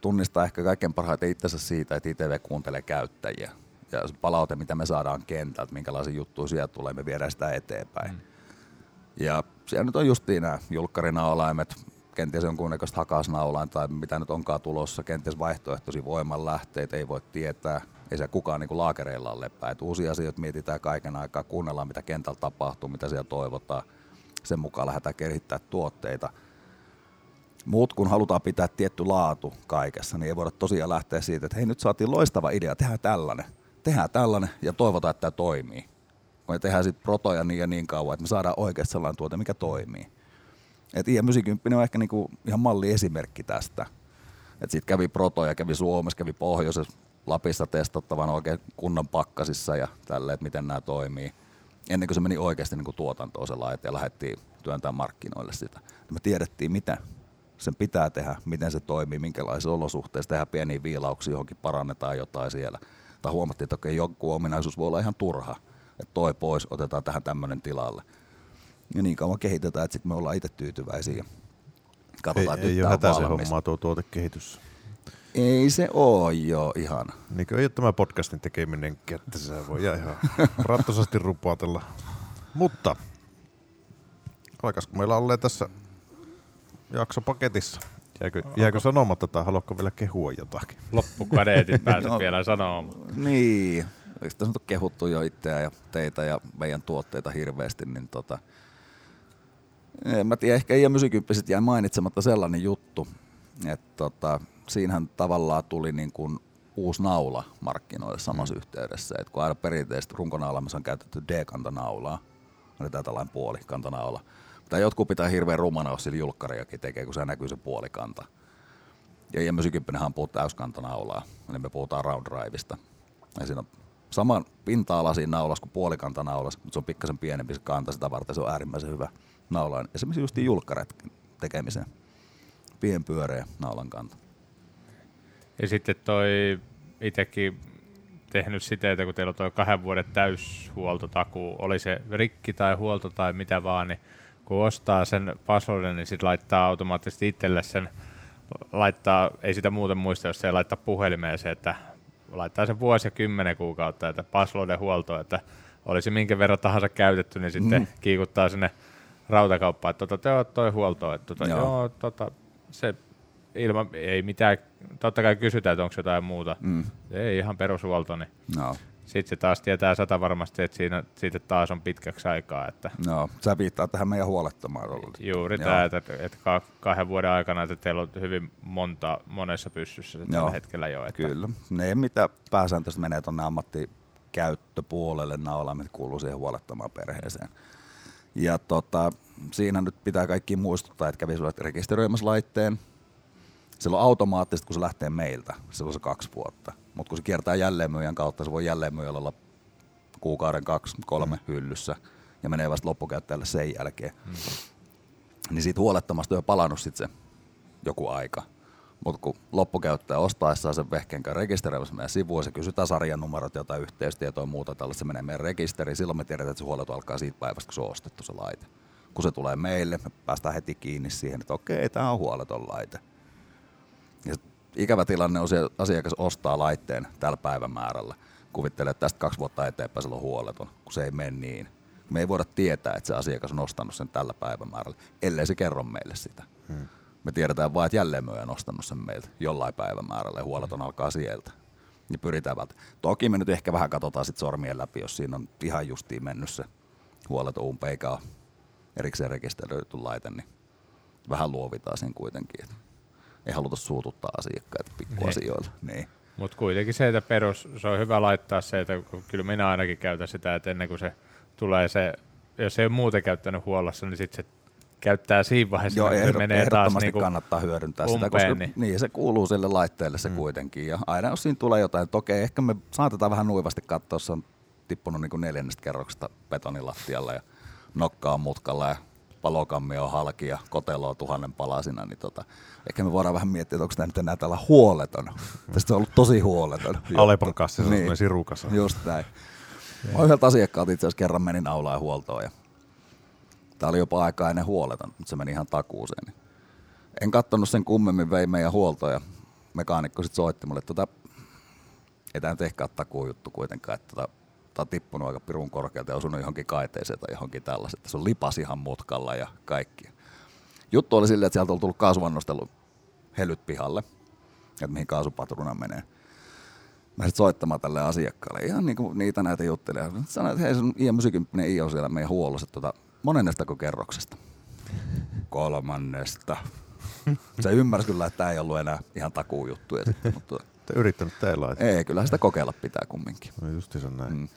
tunnistaa ehkä kaikkein parhaiten itsensä siitä, että I T V kuuntelee käyttäjiä. Ja palaute, mitä me saadaan kentältä, minkälaisia juttuja siellä tulee, me viedään sitä eteenpäin. Mm. Ja siellä nyt on justiin nämä julkkarinauolaimet, kenties jonkunnäköistä hakasnaulain tai mitä nyt onkaan tulossa, kenties vaihtoehtoisia voimanlähteitä, ei voi tietää, ei se kukaan niin kuin laakereillaan lepää. Et uusia asioita mietitään kaiken aikaa, kuunnellaan mitä kentällä tapahtuu, mitä siellä toivotaan, sen mukaan lähdetään kehittämään tuotteita. Mut kun halutaan pitää tietty laatu kaikessa, niin ei voida tosiaan lähteä siitä, että hei nyt saatiin loistava idea, tehdään tällainen. Tehdään tällainen ja toivotaan, että tämä toimii. Me tehdään sitten protoja niin ja niin kauan, että me saadaan oikeasti sellainen tuote, mikä toimii. Et I M yhdeksänkymmentä on ehkä niinku ihan malliesimerkki tästä. Sitten kävi protoja, kävi Suomessa, kävi pohjoisessa, Lapissa testattavan oikein kunnan pakkasissa ja tälleen, että miten nämä toimii. Ennen kuin se meni oikeasti niinku tuotantoon se laite ja lähdettiin työntämään markkinoille sitä. Me tiedettiin, mitä sen pitää tehdä, miten se toimii, minkälaisissa olosuhteissa, tehdään pieniä viilauksia, johonkin parannetaan jotain siellä. Tai huomattiin, että okei, joku ominaisuus voi olla ihan turha, että toi pois, otetaan tähän tämmöinen tilalle. Ja niin kauan kehitetään, että sitten me ollaan itse tyytyväisiä. Katsotaan, ei, ei ole hätä se hommaa tuo tuotekehitys. Ei se ole jo ihan. Niin ei ole tämä podcastin tekeminen, että se voi ihan rattosasti rupaatella. Mutta rakas, kun meillä ollaan tässä jaksopaketissa. Jääkö, jääkö sanomatta tai haluatko vielä kehua jotakin? Loppukadeetit pääset no, vielä sanomaan. Niin, eikö tässä nyt kehuttu jo itseä ja teitä ja meidän tuotteita hirveästi, niin tota, en mä tiedä, ehkä I M yhdeksänkymmentä jäi mainitsematta sellainen juttu, että tota, siinähän tavallaan tuli niin kuin uusi naula markkinoille samassa mm. yhteydessä, että kun aina perinteisesti runkonaulaamassa on käytetty D-kantanaulaa, on tää tällainen puoli kantanaula. Tai jotkut pitää hirveän rumana, jos sillä julkkariakin tekee, kun se näkyy se puolikanta. Ja I M yhdeksänkymmentähän puhuu täyskantanaulaa, eli me puhutaan round driveista. Ja siinä on sama pinta-ala siinä naulassa kuin puolikantanaulassa, mutta se on pikkasen pienempi se kanta, sitä varten se on äärimmäisen hyvä naula. Esimerkiksi just julkkareet tekemiseen, pienpyöreä naulan kanta. Ja sitten toi itsekin tehnyt sitä, että kun teillä on toi kahden vuoden täyshuoltotakuu, oli se rikki tai huolto tai mitä vaan, niin kun ostaa sen passwordin, niin sit laittaa automaattisesti itselle sen, laittaa, ei sitä muuten muista, jos se ei laittaa puhelimeen se, että laittaa sen vuosi ja kymmenen kuukautta, että passwordin huoltoa, että olisi minkä verran tahansa käytetty, niin sitten mm. kiikuttaa sinne rautakauppaan, että tota, te oot toi huoltoa, että tota, joo. joo, tota, se ilman, ei mitään, totta kai kysytään, että onko jotain muuta, mm. ei ihan perushuolto, niin no. Sitten se taas tietää sata varmasti, että siinä, siitä taas on pitkäksi aikaa. Että no, sä viittaat tähän meidän huolettomaan rooliin. Juuri tämä, että, että kahden vuoden aikana että teillä on hyvin monta, monessa pyssyssä tällä Joo. hetkellä jo. Että kyllä. Ne, mitä pääsääntöisesti menee tuonne ammattikäyttöpuolelle, naulaimet kuuluu siihen huolettomaan perheeseen. Ja tota, siinä nyt pitää kaikki muistuttaa, että kävi sinulle rekisteröimässä laitteen. Silloin automaattisesti, kun se lähtee meiltä, se on se kaksi vuotta. Mutta kun se kiertää jälleenmyyjän kautta, se voi jälleenmyyjällä olla kuukauden, kaksi, kolme mm. hyllyssä ja menee vasta loppukäyttäjälle sen jälkeen. Mm. Niin siitä huolettomasti on jo palannut sit se joku aika. Mutta kun loppukäyttäjä ostaessaan sen vehkeen käy rekisteröimässä meidän sivuun, se kysytään sarjanumerot, jotain yhteystietoa ja muuta tällaista, se menee meidän rekisteriin. Silloin me tiedetään, että se huolet alkaa siitä päivästä, kun se on ostettu se laite. Kun se tulee meille, me päästään heti kiinni siihen, että okei, tämä on huoleton laite. Ja ikävä tilanne on se, että asiakas ostaa laitteen tällä päivämäärällä. Kuvittelee, että tästä kaksi vuotta eteenpäin sillä on huoleton, kun se ei mene niin. Me ei voida tietää, että se asiakas on ostanut sen tällä päivämäärällä, ellei se kerro meille sitä. Hmm. Me tiedetään vain, että jälleen me on ostanut sen meiltä jollain päivämäärällä ja huoleton hmm. alkaa sieltä. Ja pyritään välttä. Toki me nyt ehkä vähän katsotaan sit sormien läpi, jos siinä on ihan justiin mennyt se huoleton umpe, eikä ole erikseen rekisteröity laite, niin vähän luovitaan sen kuitenkin. Ei haluta suututtaa asiakkaita pikkuasioilla. Niin. Mutta kuitenkin se, että perus, se on hyvä laittaa se, että kyllä minä ainakin käytän sitä, että ennen kuin se tulee se, jos ei ole muuten käyttänyt huollossa, niin sitten se käyttää siinä vaiheessa. Joo, ehdot, menee taas niinku kannattaa hyödyntää umpeen, sitä, koska niin. Niin, se kuuluu sille laitteelle se mm. kuitenkin. Ja aina jos siinä tulee jotain, että okei, ehkä me saatetaan vähän nuivasti katsoa, jos on tippunut niin kuin neljännestä kerroksesta betonilattialla ja nokka on mutkalla ja palokammio on halki ja kotelo on tuhannen palasina, niin tota, ehkä me voidaan vähän miettiä, että onko tämä nyt enää tällä huoleton. Tästä on ollut tosi huoleton. Alepan kassissa, niin, semmoinen sirukassa. Just näin. Mä yhdeltä asiakkaalta itse asiassa kerran menin aulaan huoltoon ja tämä oli jopa aikaa ennen huoleton, mutta se meni ihan takuuseen. Niin. En katsonut sen kummemmin, vei meidän huoltoon ja mekaanikko sitten soitti mulle, että tota, ei tämä nyt ehkä ole takuujuttu kuitenkaan, että tota, tämä on tippunut aika pirun korkealta ja osunut johonkin kaiteeseen tai johonkin tällaisen, että se on lipas ihan mutkalla ja kaikki. Juttu oli silleen, että sieltä oli tullut kaasuvannostelun helyt pihalle, että mihin kaasupatruna menee. Mä sitten soittamaan tälle asiakkaalle, ihan niin kuin niitä näitä juttelee. Sanoin, että hei, se on I M yhdeksänkymmentä I on siellä meidän huollossa, että tota, monennestako kerroksesta? Kolmannesta. Se ymmärsi kyllä, että tämä ei ollut enää ihan takuujuttuja sitten, mutta te yrittänyt teillä laittaa. Ei, kyllähän sitä kokeilla pitää kumminkin. No justi se on näin. Mm.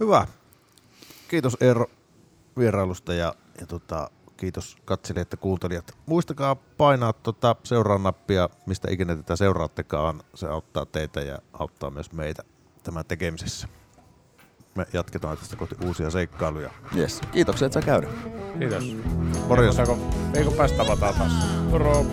Hyvä. Kiitos Eero vierailusta ja, ja tota, kiitos katselijat ja kuuntelijat. Muistakaa painaa tota seuraa nappia, mistä ikinä tätä seuraattekaan. Se auttaa teitä ja auttaa myös meitä tämän tekemisessä. Me jatketaan tästä kohti uusia seikkailuja. Yes. Kiitoksia, että sä käydä. Kiitos. Morjens. Eikö päästä tavataan taas? Moro.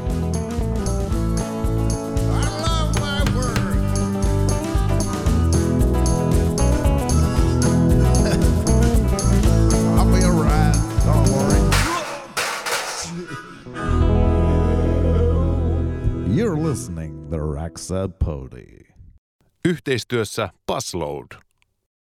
Listening the Raksapodi. Yhteistyössä Passload.